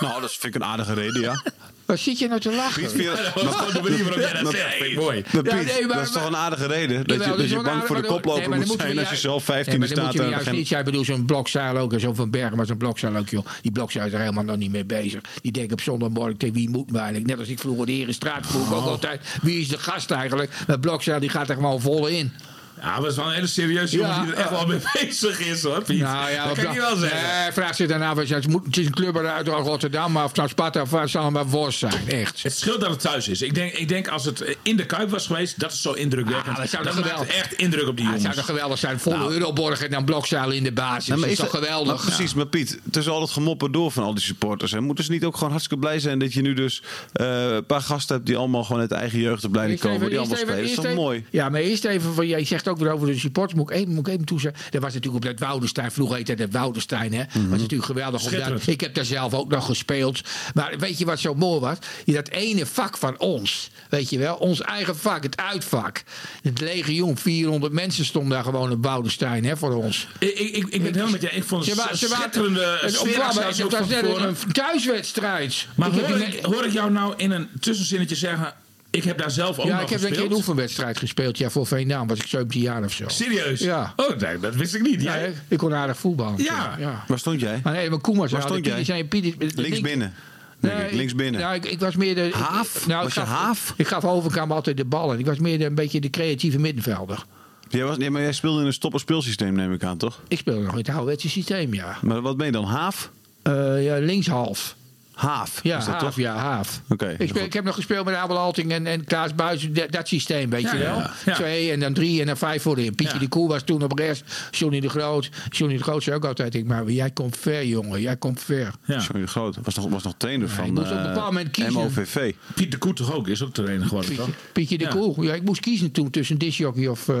Nou, dat vind ik een aardige reden, ja. Waar zit je nou te lachen? Piet, ja, dat was gewoon de manier waarop jij dat zei. Mooi. Piet, ja, nee, maar, dat is toch een aardige reden? Dat, ja, je, dat je bang aardige, voor de koploper nee, moet zijn als juist, je zelf vijftien nee, staat. Dan juist, en... niet, jij bedoelt zo'n Blokzijl ook. Zo van Bergen, maar zo'n Blokzijl ook, joh. Die Blokzijl is er helemaal nog niet mee bezig. Die denkt op zondagmorgen tegen wie moet me eigenlijk. Net als ik vroeger de Herenstraat vroeg oh. ook altijd. Wie is de gast eigenlijk? Maar Blokzijl die gaat er gewoon vol in. Ja, dat is wel een hele serieuze jongen ja, die er echt uh, wel mee bezig is, hoor, Piet. Nou ja, dat kan ik wel zeggen. Nee, vraag zich daarna, het is een club uit Rotterdam, maar of nou Sparta of zal maar worst zijn, echt. Het scheelt dat het thuis is. Ik denk, ik denk als het in de Kuip was geweest, dat is zo indrukwekkend. Ah, dat zou dat maakt echt indruk op die jongens. Ah, het zou toch geweldig zijn, volle nou. Euroborg en dan Blokzijl in de basis. Nou, maar is dat is toch geweldig. Maar precies, ja. maar Piet, tussen al het gemoppen door van al die supporters, hè, moeten ze niet ook gewoon hartstikke blij zijn dat je nu dus uh, een paar gasten hebt die allemaal gewoon uit eigen jeugdopleiding komen, even, die allemaal spelen. Dat is toch mooi? Ja, maar eerst even, van jij zegt ook weer over de supporters. Moet ik even, moet ik even toezeggen. Dat was natuurlijk op dat Woudestein. Vroeger heette dat Woudestein. Dat mm-hmm. was natuurlijk geweldig. Op dat, ik heb daar zelf ook nog gespeeld. Maar weet je wat zo mooi was? Dat ene vak van ons. Weet je wel? Ons eigen vak. Het uitvak. Het legioen. vierhonderd mensen stonden daar gewoon op Woudestein. Hè, voor ons. Ik, ik, ik, ik ben het helemaal met je. Ik vond het een schitterende sfeer. Het was net een thuiswedstrijd. Maar ik hoor, heb, ik, hoor ik jou nou in een tussenzinnetje zeggen... Ik heb daar zelf ook ja, nog gespeeld. Ja, ik heb een keer een oefenwedstrijd gespeeld. Ja, voor Veendam was ik zeventien jaar of zo. Serieus? Ja. Oh, nee, dat wist ik niet. Ja, jij... Ik kon aardig voetballen. Ja. ja. Waar stond jij? Maar nee, maar Koeman. Waar stond jij? Zijn Piet, links link... binnen. Nee, links binnen. Nou, ik, ik was meer de... Haaf? Ik, nou, was ik gaf, je Haaf? Ik gaf Overkamp altijd de ballen. Ik was meer de, een beetje de creatieve middenvelder. Jij was, nee, maar jij speelde in een stop-en-speelsysteem, neem ik aan, toch? Ik speelde nog in het ouderwetse systeem, ja. Maar wat ben je dan? Haaf? Uh, ja, linkshalf. Haaf? Ja, is dat Haaf. Toch? Ja, Haaf. Okay, ik, speel, ik heb nog gespeeld met Abel Alting en, en Klaas Buijs. Dat, dat systeem, weet ja, je wel. Ja, ja. Twee en dan drie en dan vijf voorin. Pietje ja. de Koe was toen op rechts. Johnny de Groot. Johnny de Groot zei ook altijd, ik maar jij komt ver, jongen. Jij komt ver. Ja. Johnny de Groot was nog, was nog trainer ja, van ik moest op een bepaald moment kiezen. M O V V. Piet de Koe toch ook? Is ook trainer geworden, Pietje, toch? Pietje de ja. Koe. Ja, ik moest kiezen toen tussen discjockey of, uh,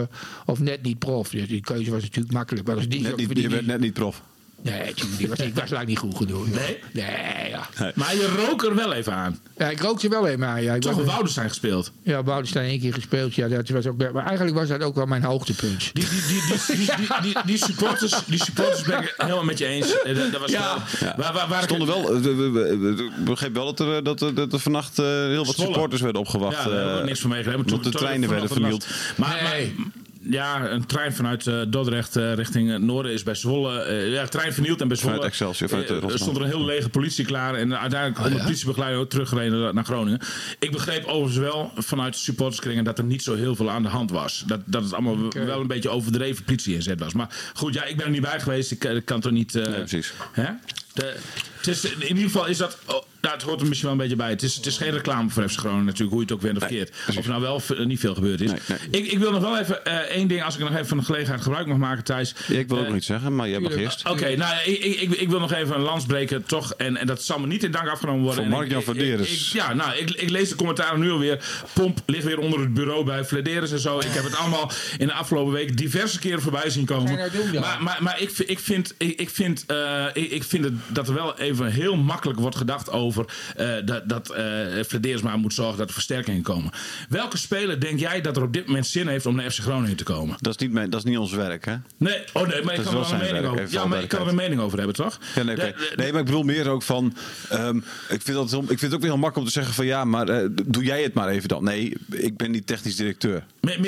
of net niet prof. Dus die keuze was natuurlijk makkelijk. Maar als net niet, je werd net niet prof. Nee, die was, ik was lang niet goed genoeg. Nee? Nee, ja. Nee. Maar je rook er wel even aan. Ja, ik rookte wel even aan, ja. Ik toch in Woudestein gespeeld? Ja, Woudestein één keer gespeeld, ja. Dat was ook, maar eigenlijk was dat ook wel mijn hoogtepunt. Die, die, die, die, die, die, die, die supporters, die supporters ben ik helemaal met je eens. Dat, dat was ja. wel... Ja. Waar, waar, waar stonden ik... wel... Ik begreep wel dat er, dat, dat er vannacht uh, heel wat supporters werden opgewacht. Ja, daar hebben we niks van meegelegd. Tot de treinen werden vernield. Maar... Nee. maar ja, een trein vanuit uh, Dordrecht uh, richting het noorden is bij Zwolle... Uh, ja, trein vernield en bij Zwolle... Vanuit Excelsior, vanuit uh, Er stond er een heel lege politie klaar. En uiteindelijk oh, onder ja? politiebegeleiding ook teruggereden naar Groningen. Ik begreep overigens wel vanuit de supporterskringen... dat er niet zo heel veel aan de hand was. Dat, dat het allemaal okay. wel een beetje overdreven politie inzet was. Maar goed, ja, ik ben er niet bij geweest. Ik, ik kan toch niet... Uh, nee, precies. Hè? De, het is, in ieder geval is dat... Oh, Nou, het hoort er misschien wel een beetje bij. Het is, het is geen reclame voor F C Groningen natuurlijk, hoe je het ook bent of verkeerd. Nee, of nou wel uh, niet veel gebeurd is. Nee, nee. Ik, ik wil nog wel even uh, één ding, als ik nog even van de gelegenheid gebruik mag maken, Thijs. Ja, ik wil ook uh, niet zeggen, maar jij mag eerst. Oké, okay, nou, ik, ik, ik wil nog even een lans breken, toch. En, en dat zal me niet in dank afgenomen worden. Voor Mark-Jan Fledderus. Ja, nou, ik, ik lees de commentaren nu alweer. Pomp ligt weer onder het bureau bij Fledderus en zo. Ik heb het allemaal in de afgelopen week diverse keren voorbij zien komen. Nou doen, ja. Maar, maar, maar ik, ik vind, ik, ik vind, uh, ik, ik vind het, dat er wel even heel makkelijk wordt gedacht over uh, dat, dat uh, Fledderus maar moet zorgen dat er versterkingen komen. Welke speler denk jij dat er op dit moment zin heeft om naar F C Groningen te komen? Dat is niet, mijn, dat is niet ons werk, hè? Nee, oh nee, maar dat ik kan er wel een mening over. Ja, maar ik kan er een mening over hebben, toch? Ja, nee, okay. de, de, nee, maar ik bedoel meer ook van. Um, ik, vind dat, ik vind het ook weer heel makkelijk om te zeggen van ja, maar uh, doe jij het maar even dan. Nee, ik ben niet technisch directeur.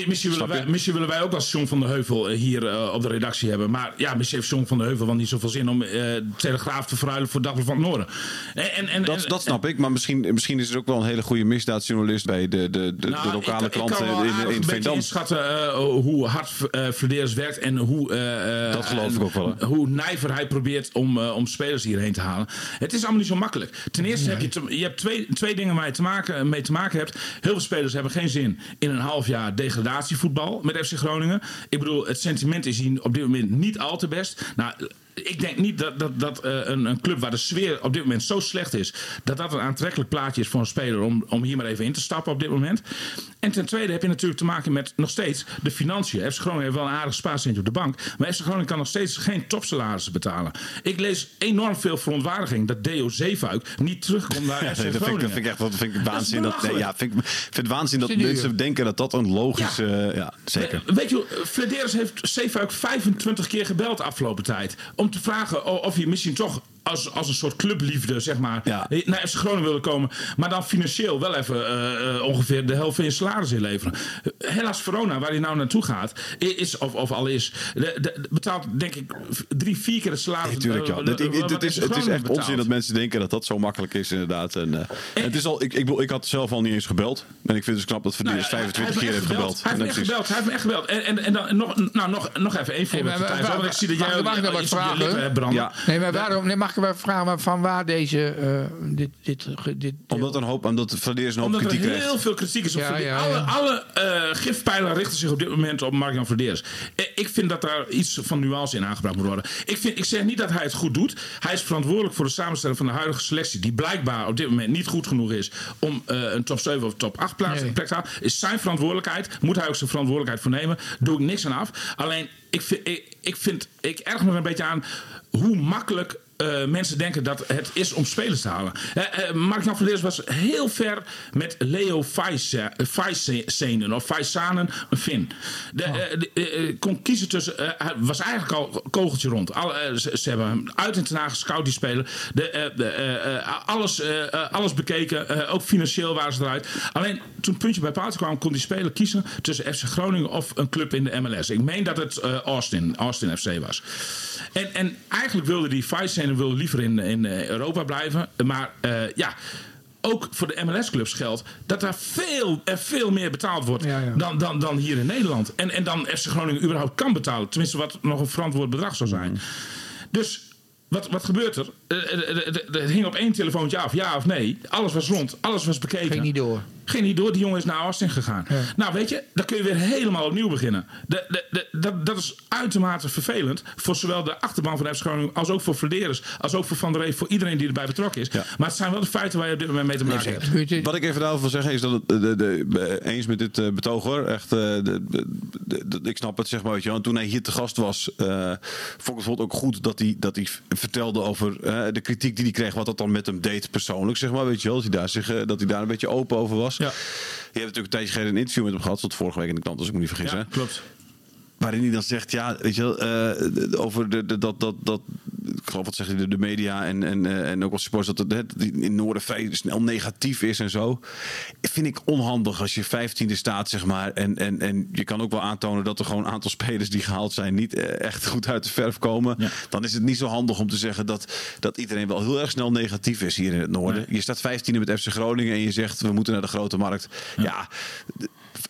Misschien willen, wij, misschien willen wij ook als John van der Heuvel hier uh, op de redactie hebben. Maar ja, misschien heeft John van der Heuvel wel niet zoveel zin om uh, de Telegraaf te verruilen voor Dagblad van het Noorden. En, en, en, dat, en, dat snap en, ik, maar misschien, misschien is er ook wel een hele goede misdaadjournalist bij de, de, de, nou, de lokale krant in Veendam. Ik kan wel inschatten uh, hoe hard uh, Fledderus werkt en hoe, uh, dat geloof uh, ik ook wel, hè? Hoe nijver hij probeert om, uh, om spelers hierheen te halen. Het is allemaal niet zo makkelijk. Ten eerste nee. heb je, te, je hebt twee, twee dingen waar je te maken, mee te maken hebt. Heel veel spelers hebben geen zin in een half jaar degradatievoetbal met F C Groningen. Ik bedoel, het sentiment is hier op dit moment niet al te best. Nou, ik denk niet dat, dat, dat uh, een, een club waar de sfeer op dit moment zo slecht is, dat dat een aantrekkelijk plaatje is voor een speler om, om hier maar even in te stappen op dit moment. En ten tweede heb je natuurlijk te maken met nog steeds de financiën. F C Groningen heeft wel een aardig spaarcentje op de bank, maar F C Groningen kan nog steeds geen topsalarissen betalen. Ik lees enorm veel verontwaardiging dat Deo Zeefuik niet terugkomt naar F C Groningen. Ja, dat, vind ik, dat vind ik echt, dat vind ik waanzin. Dat, nee, ja, vind ik vind waanzin dat mensen denken dat dat een logische. Ja, uh, ja zeker. We, weet je, Fledderus heeft Zeefuik vijfentwintig keer gebeld de afgelopen tijd om te vragen of je misschien toch als, als een soort clubliefde, zeg maar, ja. naar F C Groningen willen komen. Maar dan financieel wel even uh, uh, ongeveer de helft van je salaris inleveren. Hellas Verona, waar hij nou naartoe gaat, is, of, of al is, de, de, betaalt denk ik drie, vier keer de salaris. Nee, tuurlijk, ja. uh, dit, dit, dit is, het is echt betaald. Onzin dat mensen denken dat dat zo makkelijk is, inderdaad. En, uh, en, en het is al, ik, ik, ik had zelf al niet eens gebeld. En ik vind het knap dat Fledderus nou, vijfentwintig keer heeft gebeld. Hij heeft gebeld, hij heeft echt gebeld. En, en, en dan nog, nou, nog, nog even één voorbeeld. Hey, maar, want ik zie dat jij ook iets op je lippen hebt branden. Nee, maar waarom, nee, mag even vragen van waar deze uh, dit, dit, dit omdat een hoop omdat Fledderus een hoop omdat kritiek er heel heeft. Veel kritiek is op ja, ja, alle, ja. alle uh, gifpijlen richten zich op dit moment op Mark-Jan Fledderus. Ik vind dat daar iets van nuance in aangebracht moet worden. Ik, vind, ik zeg niet dat hij het goed doet. Hij is verantwoordelijk voor de samenstelling van de huidige selectie die blijkbaar op dit moment niet goed genoeg is om uh, een top zeven of top acht plaats nee. plek te halen. Is zijn verantwoordelijkheid. Moet hij ook zijn verantwoordelijkheid voor nemen. Doe ik niks aan af. Alleen ik vind ik, ik vind ik erg me een beetje aan hoe makkelijk Uh, mensen denken dat het is om spelers te halen. Uh, uh, Mark-Jan Fledderus was heel ver met Leo Väisänen of Väisänen, een Fin. De, oh. uh, de, uh, kon kiezen tussen. Uh, was eigenlijk al kogeltje rond. Al, uh, ze, ze hebben hem uit en ten Haag gescout, die speler. De, uh, de, uh, uh, alles, uh, uh, alles bekeken. Uh, ook financieel waren ze eruit. Alleen toen puntje bij paaltje kwam, kon die speler kiezen tussen F C Groningen of een club in de M L S. Ik meen dat het uh, Austin, Austin F C was. En, en eigenlijk wilde die Väisänen en wil liever in, in Europa blijven. Maar uh, ja, ook voor de M L S-clubs geldt dat daar veel en veel meer betaald wordt ja, ja. Dan, dan, dan hier in Nederland. En, en dan F C Groningen überhaupt kan betalen. Tenminste, wat nog een verantwoord bedrag zou zijn. Dus wat, wat gebeurt er? Het hing op één telefoontje af, ja of nee. Alles was rond, alles was bekeken. Ging niet door. Ging niet door, die jongen is naar Austin gegaan. Ja. Nou, weet je, dan kun je weer helemaal opnieuw beginnen. De, de, de, dat, dat is uitermate vervelend voor zowel de achterban van F C Groningen als ook voor Fledderus, als ook voor Van der Ree, voor iedereen die erbij betrokken is. Ja. Maar het zijn wel de feiten waar je op dit moment mee te maken hebt. Nee, zeg. Wat ik even daarover wil zeggen is dat het de, de, de, eens met dit betoog hoor, echt, de, de, de, de, ik snap het zeg maar, weet je, want toen hij hier te gast was, uh, vond ik bijvoorbeeld ook goed dat hij, dat hij vertelde over uh, de kritiek die hij kreeg, wat dat dan met hem deed persoonlijk, zeg maar, weet je wel, dat hij daar, zich, uh, dat hij daar een beetje open over was. Ja. Je hebt natuurlijk een tijdje geleden een interview met hem gehad. Tot vorige week in de krant, als ik me niet vergis. Ja, hè? Klopt. Waarin hij dan zegt, ja, weet je wel, uh, over de, de, dat, dat, dat, ik geloof wat zegt hij, de, de media en, en, uh, en ook wat supporters, dat het in Noorden vrij snel negatief is en zo. Vind ik onhandig als je vijftiende staat, zeg maar. En, en, en je kan ook wel aantonen dat er gewoon een aantal spelers die gehaald zijn niet echt goed uit de verf komen. Ja. Dan is het niet zo handig om te zeggen dat, dat iedereen wel heel erg snel negatief is hier in het Noorden. Nee. Je staat vijftiende met F C Groningen en je zegt, we moeten naar de grote markt. Ja, ja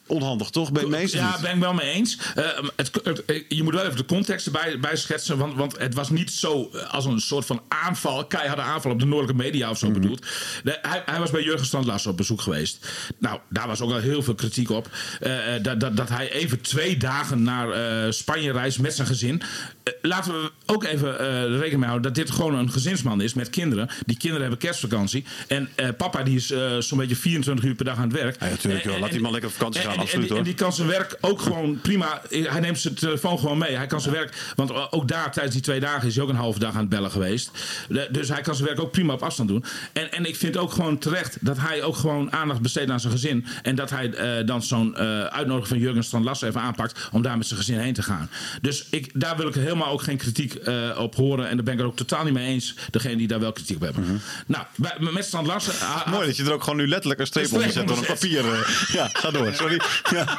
Onhandig, toch? Ben je mee eens? Ja, ben ik wel mee eens. Uh, het, het, je moet wel even de context erbij bij schetsen. Want, want het was niet zo als een soort van aanval, keiharde aanval op de noordelijke media of zo mm-hmm. bedoeld. De, hij, hij was bij Jørgen Strand Larsen op bezoek geweest. Nou, daar was ook al heel veel kritiek op. Uh, dat, dat, dat hij even twee dagen naar uh, Spanje reist met zijn gezin. Uh, laten we ook even uh, rekening mee houden dat dit gewoon een gezinsman is met kinderen. Die kinderen hebben kerstvakantie. En uh, papa die is uh, zo'n beetje vierentwintig uur per dag aan het werk. Ja, natuurlijk joh. En, laat die man lekker op vakantie gaan. En, Absoluut, en, die, en die kan zijn werk ook gewoon prima... Hij neemt zijn telefoon gewoon mee. Hij kan zijn werk... Want ook daar tijdens die twee dagen is hij ook een halve dag aan het bellen geweest. Dus hij kan zijn werk ook prima op afstand doen. En, en ik vind ook gewoon terecht dat hij ook gewoon aandacht besteedt aan zijn gezin. En dat hij uh, dan zo'n uh, uitnodiging van Jørgen Strand Larsen even aanpakt... om daar met zijn gezin heen te gaan. Dus ik, daar wil ik helemaal ook geen kritiek uh, op horen. En daar ben ik er ook totaal niet mee eens. Degene die daar wel kritiek op hebben. Mm-hmm. Nou, bij, met Strand Larsen... Uh, Mooi dat je er ook gewoon nu letterlijk een streep op zet. Door een papier. Uh, ja, ga door. Sorry. Ja.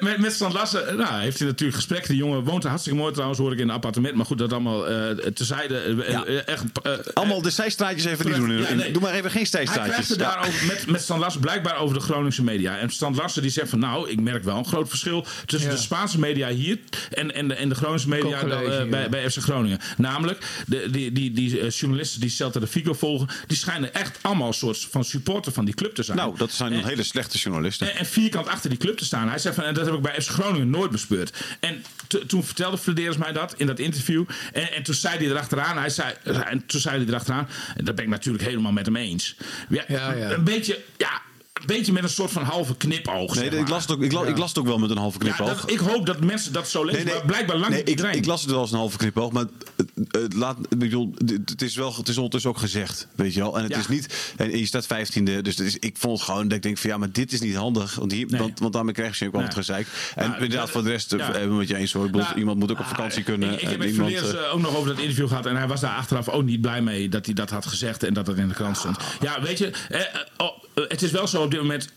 Met, met Strand Larsen nou, heeft hij natuurlijk gesprekken. Die jongen woont er hartstikke mooi trouwens, hoor ik, in een appartement. Maar goed, dat allemaal uh, tezijde. Uh, ja. echt, uh, allemaal de zijstraatjes even niet doen. Ja, nee. Doe maar even geen zijstraatjes. Hij praat ja. daarover met, met Strand Larsen blijkbaar over de Groningse media. En Strand Larsen die zegt van nou, ik merk wel een groot verschil tussen ja. de Spaanse media hier en, en, de, en de Groningse media dan, uh, bij, bij F C Groningen. Namelijk, de, die, die, die, die journalisten die Celta de Vigo volgen, die schijnen echt allemaal een soort van supporter van die club te zijn. Nou, dat zijn en, hele slechte journalisten. En, en vierkant achter die club te staan. Hij zei van, en dat heb ik bij F C Groningen nooit bespeurd. En t- toen vertelde Fledderus mij dat in dat interview. En, en toen zei hij erachteraan, hij zei, en toen zei hij erachteraan, en dat ben ik natuurlijk helemaal met hem eens. Ja, ja, ja. Een beetje, ja. Een beetje met een soort van halve knipoog. Nee, zeg maar. ik, las het ook, ik, las, ja. ik las het ook wel met een halve knipoog. Ja, dat, ik hoop dat mensen dat zo lezen, nee, nee, maar blijkbaar lang nee, niet ik, ik las het wel als een halve knipoog, maar het, het, laat, ik bedoel, het is wel, het is ondertussen ook gezegd, weet je wel. En het ja. is niet, en je staat vijftiende, dus het is, ik vond het gewoon dat ik denk van ja, maar dit is niet handig, want, hier, nee. want, want daarmee krijg je ook wel het gezeik. En nou, inderdaad, dat, voor de rest hebben ja. we met je eens hoor. Ik bedoel, nou, iemand moet ook op vakantie ah, kunnen. Ik, ik heb met Fledderus uh, ook nog over dat interview gehad en hij was daar achteraf ook niet blij mee dat hij dat had gezegd en dat het in de krant stond. Ja, weet je, eh, oh, het is wel zo op dit moment,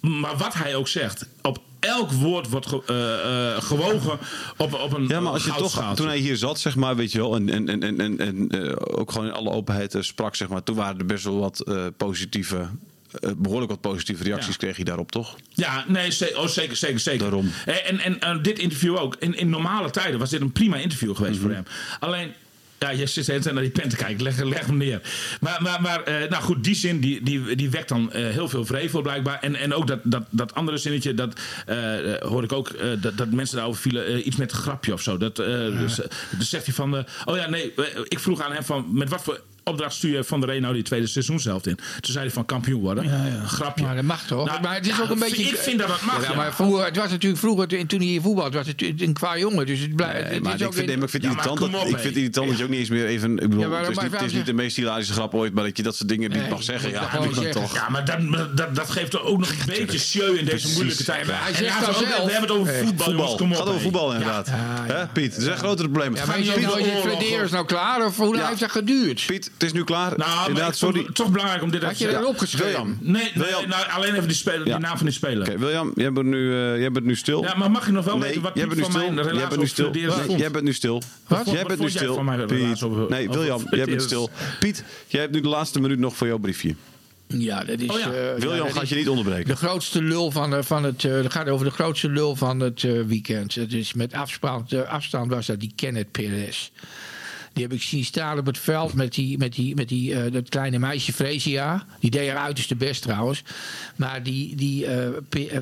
maar wat hij ook zegt, op elk woord wordt ge, uh, uh, gewogen op, op een ja, maar als je toch, toen hij hier zat, zeg maar, weet je wel, en, en, en, en, en uh, ook gewoon in alle openheid uh, sprak, zeg maar, toen waren er best wel wat uh, positieve. Behoorlijk wat positieve reacties ja. kreeg je daarop, toch? Ja, nee, ze- oh, zeker, zeker, zeker. Daarom. En, en uh, dit interview ook. In, in normale tijden was dit een prima interview geweest mm-hmm. voor hem. Alleen... Ja, je zit en naar die pen te kijken. Leg, leg hem neer. Maar, maar, maar euh, nou goed, die zin die, die, die wekt dan uh, heel veel vrevel blijkbaar. En, en ook dat, dat, dat andere zinnetje, dat uh, hoor ik ook, uh, dat, dat mensen daarover vielen. Uh, iets met een grapje of zo. Dat, uh, ja. dus, dus zegt hij van, uh, oh ja, nee, ik vroeg aan hem van, met wat voor opdracht stuur je Van der Ree nou die tweede seizoenshelft in? Toen zei hij van kampioen worden. Ja, ja. Grapje. Maar dat mag toch? Nou, maar het is ja, ook een beetje... Ik vind dat dat mag. Ja, ja. Maar vroeger, het was natuurlijk vroeger, toen hij hier voetbalde, was het een qua jongen. Dus het blijft... Nee, maar ik vind het irritant dat je ook niet eens meer even... Ik bedoel, ja, maar, het is, maar, niet, het is niet de meest hilarische grap ooit, maar dat je dat soort dingen nee, niet mag zeggen. Ja, dat ja, toch. Ja, maar dat, dat, dat geeft ook nog een beetje sjeu in deze moeilijke tijd. Hij zegt dat zelf. We hebben het over voetbal. Het gaat over voetbal inderdaad. Piet, er zijn grotere problemen. Maar je is nou klaar of hoe heeft dat geduurd? Piet, het is nu klaar. Nou, maar sorry. Het toch belangrijk om dit even te zeggen. Had je erop geschreven? Nee, nee, nee nou, alleen even die, speler, ja. die naam van die speler. Oké, okay, William, jij bent, nu, uh, jij bent nu stil. Ja, maar mag je nog wel nee, weten wat Piet van mijn relatie op Fledderus vond? Jij bent nu stil. Wat? Jij bent nu stil, Piet. Nee, William, jij bent stil. Piet, jij hebt nu de laatste minuut nog voor jouw briefje. Ja, dat is... Oh ja. Uh, William ja, gaat je niet onderbreken. De grootste lul van, uh, van het... Het uh, gaat over de grootste lul van het uh, weekend. Dat is met afstand was dat die Kenneth Perez. Die heb ik zien staan op het veld met, die, met, die, met die, uh, dat kleine meisje Fresia. Die deed haar uiterste best trouwens. Maar die, die uh, P- uh,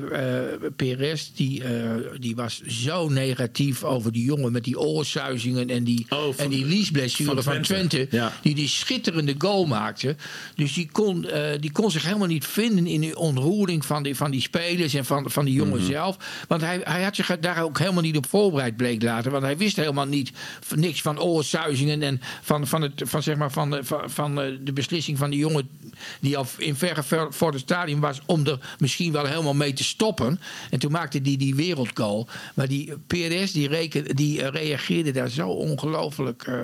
Perez, die, uh, die was zo negatief over die jongen met die oorsuizingen en die, oh, en die liesblessure van, van Twente. Ja. Die die schitterende goal maakte. Dus die kon, uh, die kon zich helemaal niet vinden in de ontroering van die, van die spelers en van, van die jongen mm-hmm. zelf. Want hij, hij had zich daar ook helemaal niet op voorbereid, bleek later. Want hij wist helemaal niet niks van oorsuizingen. En van, van, het, van, zeg maar van, van, van de beslissing van die jongen die al in verre voor het stadium was om er misschien wel helemaal mee te stoppen. En toen maakte die die wereldgoal. Maar die Perez die, reken, die reageerde daar zo ongelooflijk uh,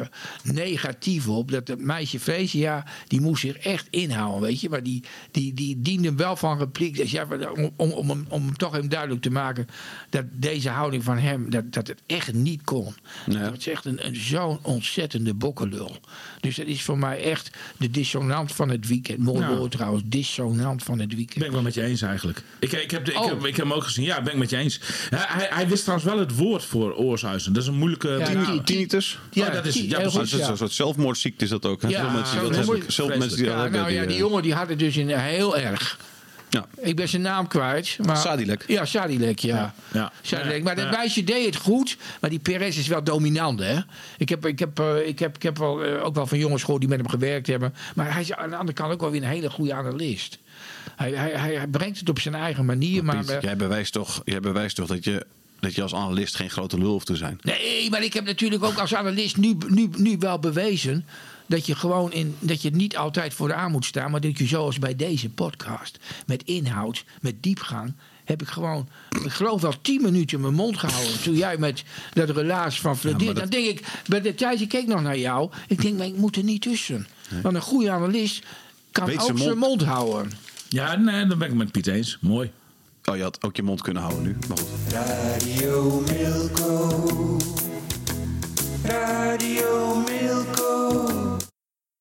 negatief op. Dat het meisje Fresia, die moest zich echt inhouden, weet je. Maar die, die, die diende hem wel van repliek. Dus ja, om, om, om, om hem toch even duidelijk te maken dat deze houding van hem, dat, dat het echt niet kon. Ja. Dat was echt een, een zo'n ontzettend ontzettende bokkenlul. Dus dat is voor mij echt de dissonant van het weekend. Mooi nou, woord trouwens, dissonant van het weekend. Ben ik wel met je eens eigenlijk. Ik, ik, heb, de, ik, oh. heb, ik heb hem ook gezien. Ja, ben ik met je eens. Hij, hij wist trouwens wel het woord voor Oorsuizen. Dat is een moeilijke... Ja, nou, tinnitus? Ja, dat is een soort zelfmoordziekte is dat ook. Hè? Ja, veel mensen die dat hebben. Nou ja, die jongen die had het dus in heel erg... Ja. Ik ben zijn naam kwijt. Maar... Sadílek. Ja, Sadílek, ja. ja. ja. Sadílek. Maar dat meisje deed het goed. Maar die Perez is wel dominant, hè. Ik heb, ik heb, uh, ik heb, ik heb wel, uh, ook wel van jongens gehoord die met hem gewerkt hebben. Maar hij is aan de andere kant ook wel weer een hele goede analist. Hij, hij, hij, hij brengt het op zijn eigen manier. Maar Piet, maar... Jij, bewijst toch, jij bewijst toch dat je... dat je als analist geen grote lul hoeft te zijn. Nee, maar ik heb natuurlijk ook als analist nu, nu, nu wel bewezen... dat je gewoon in, dat je niet altijd vooraan moet staan... maar dat je zoals bij deze podcast... met inhoud, met diepgang... heb ik gewoon, ik geloof wel tien minuten mijn mond gehouden... toen jij met dat relaas van Fledderus... Ja, dat... dan denk ik, bij de tijd, ik keek nog naar jou... ik denk, maar ik moet er niet tussen. Nee. Want een goede analist kan Weet ook zijn mond. zijn mond houden. Ja, nee, dan ben ik met Piet eens. Mooi. Oh, je had ook je mond kunnen houden nu, maar goed. Radio Milko. Radio Milko.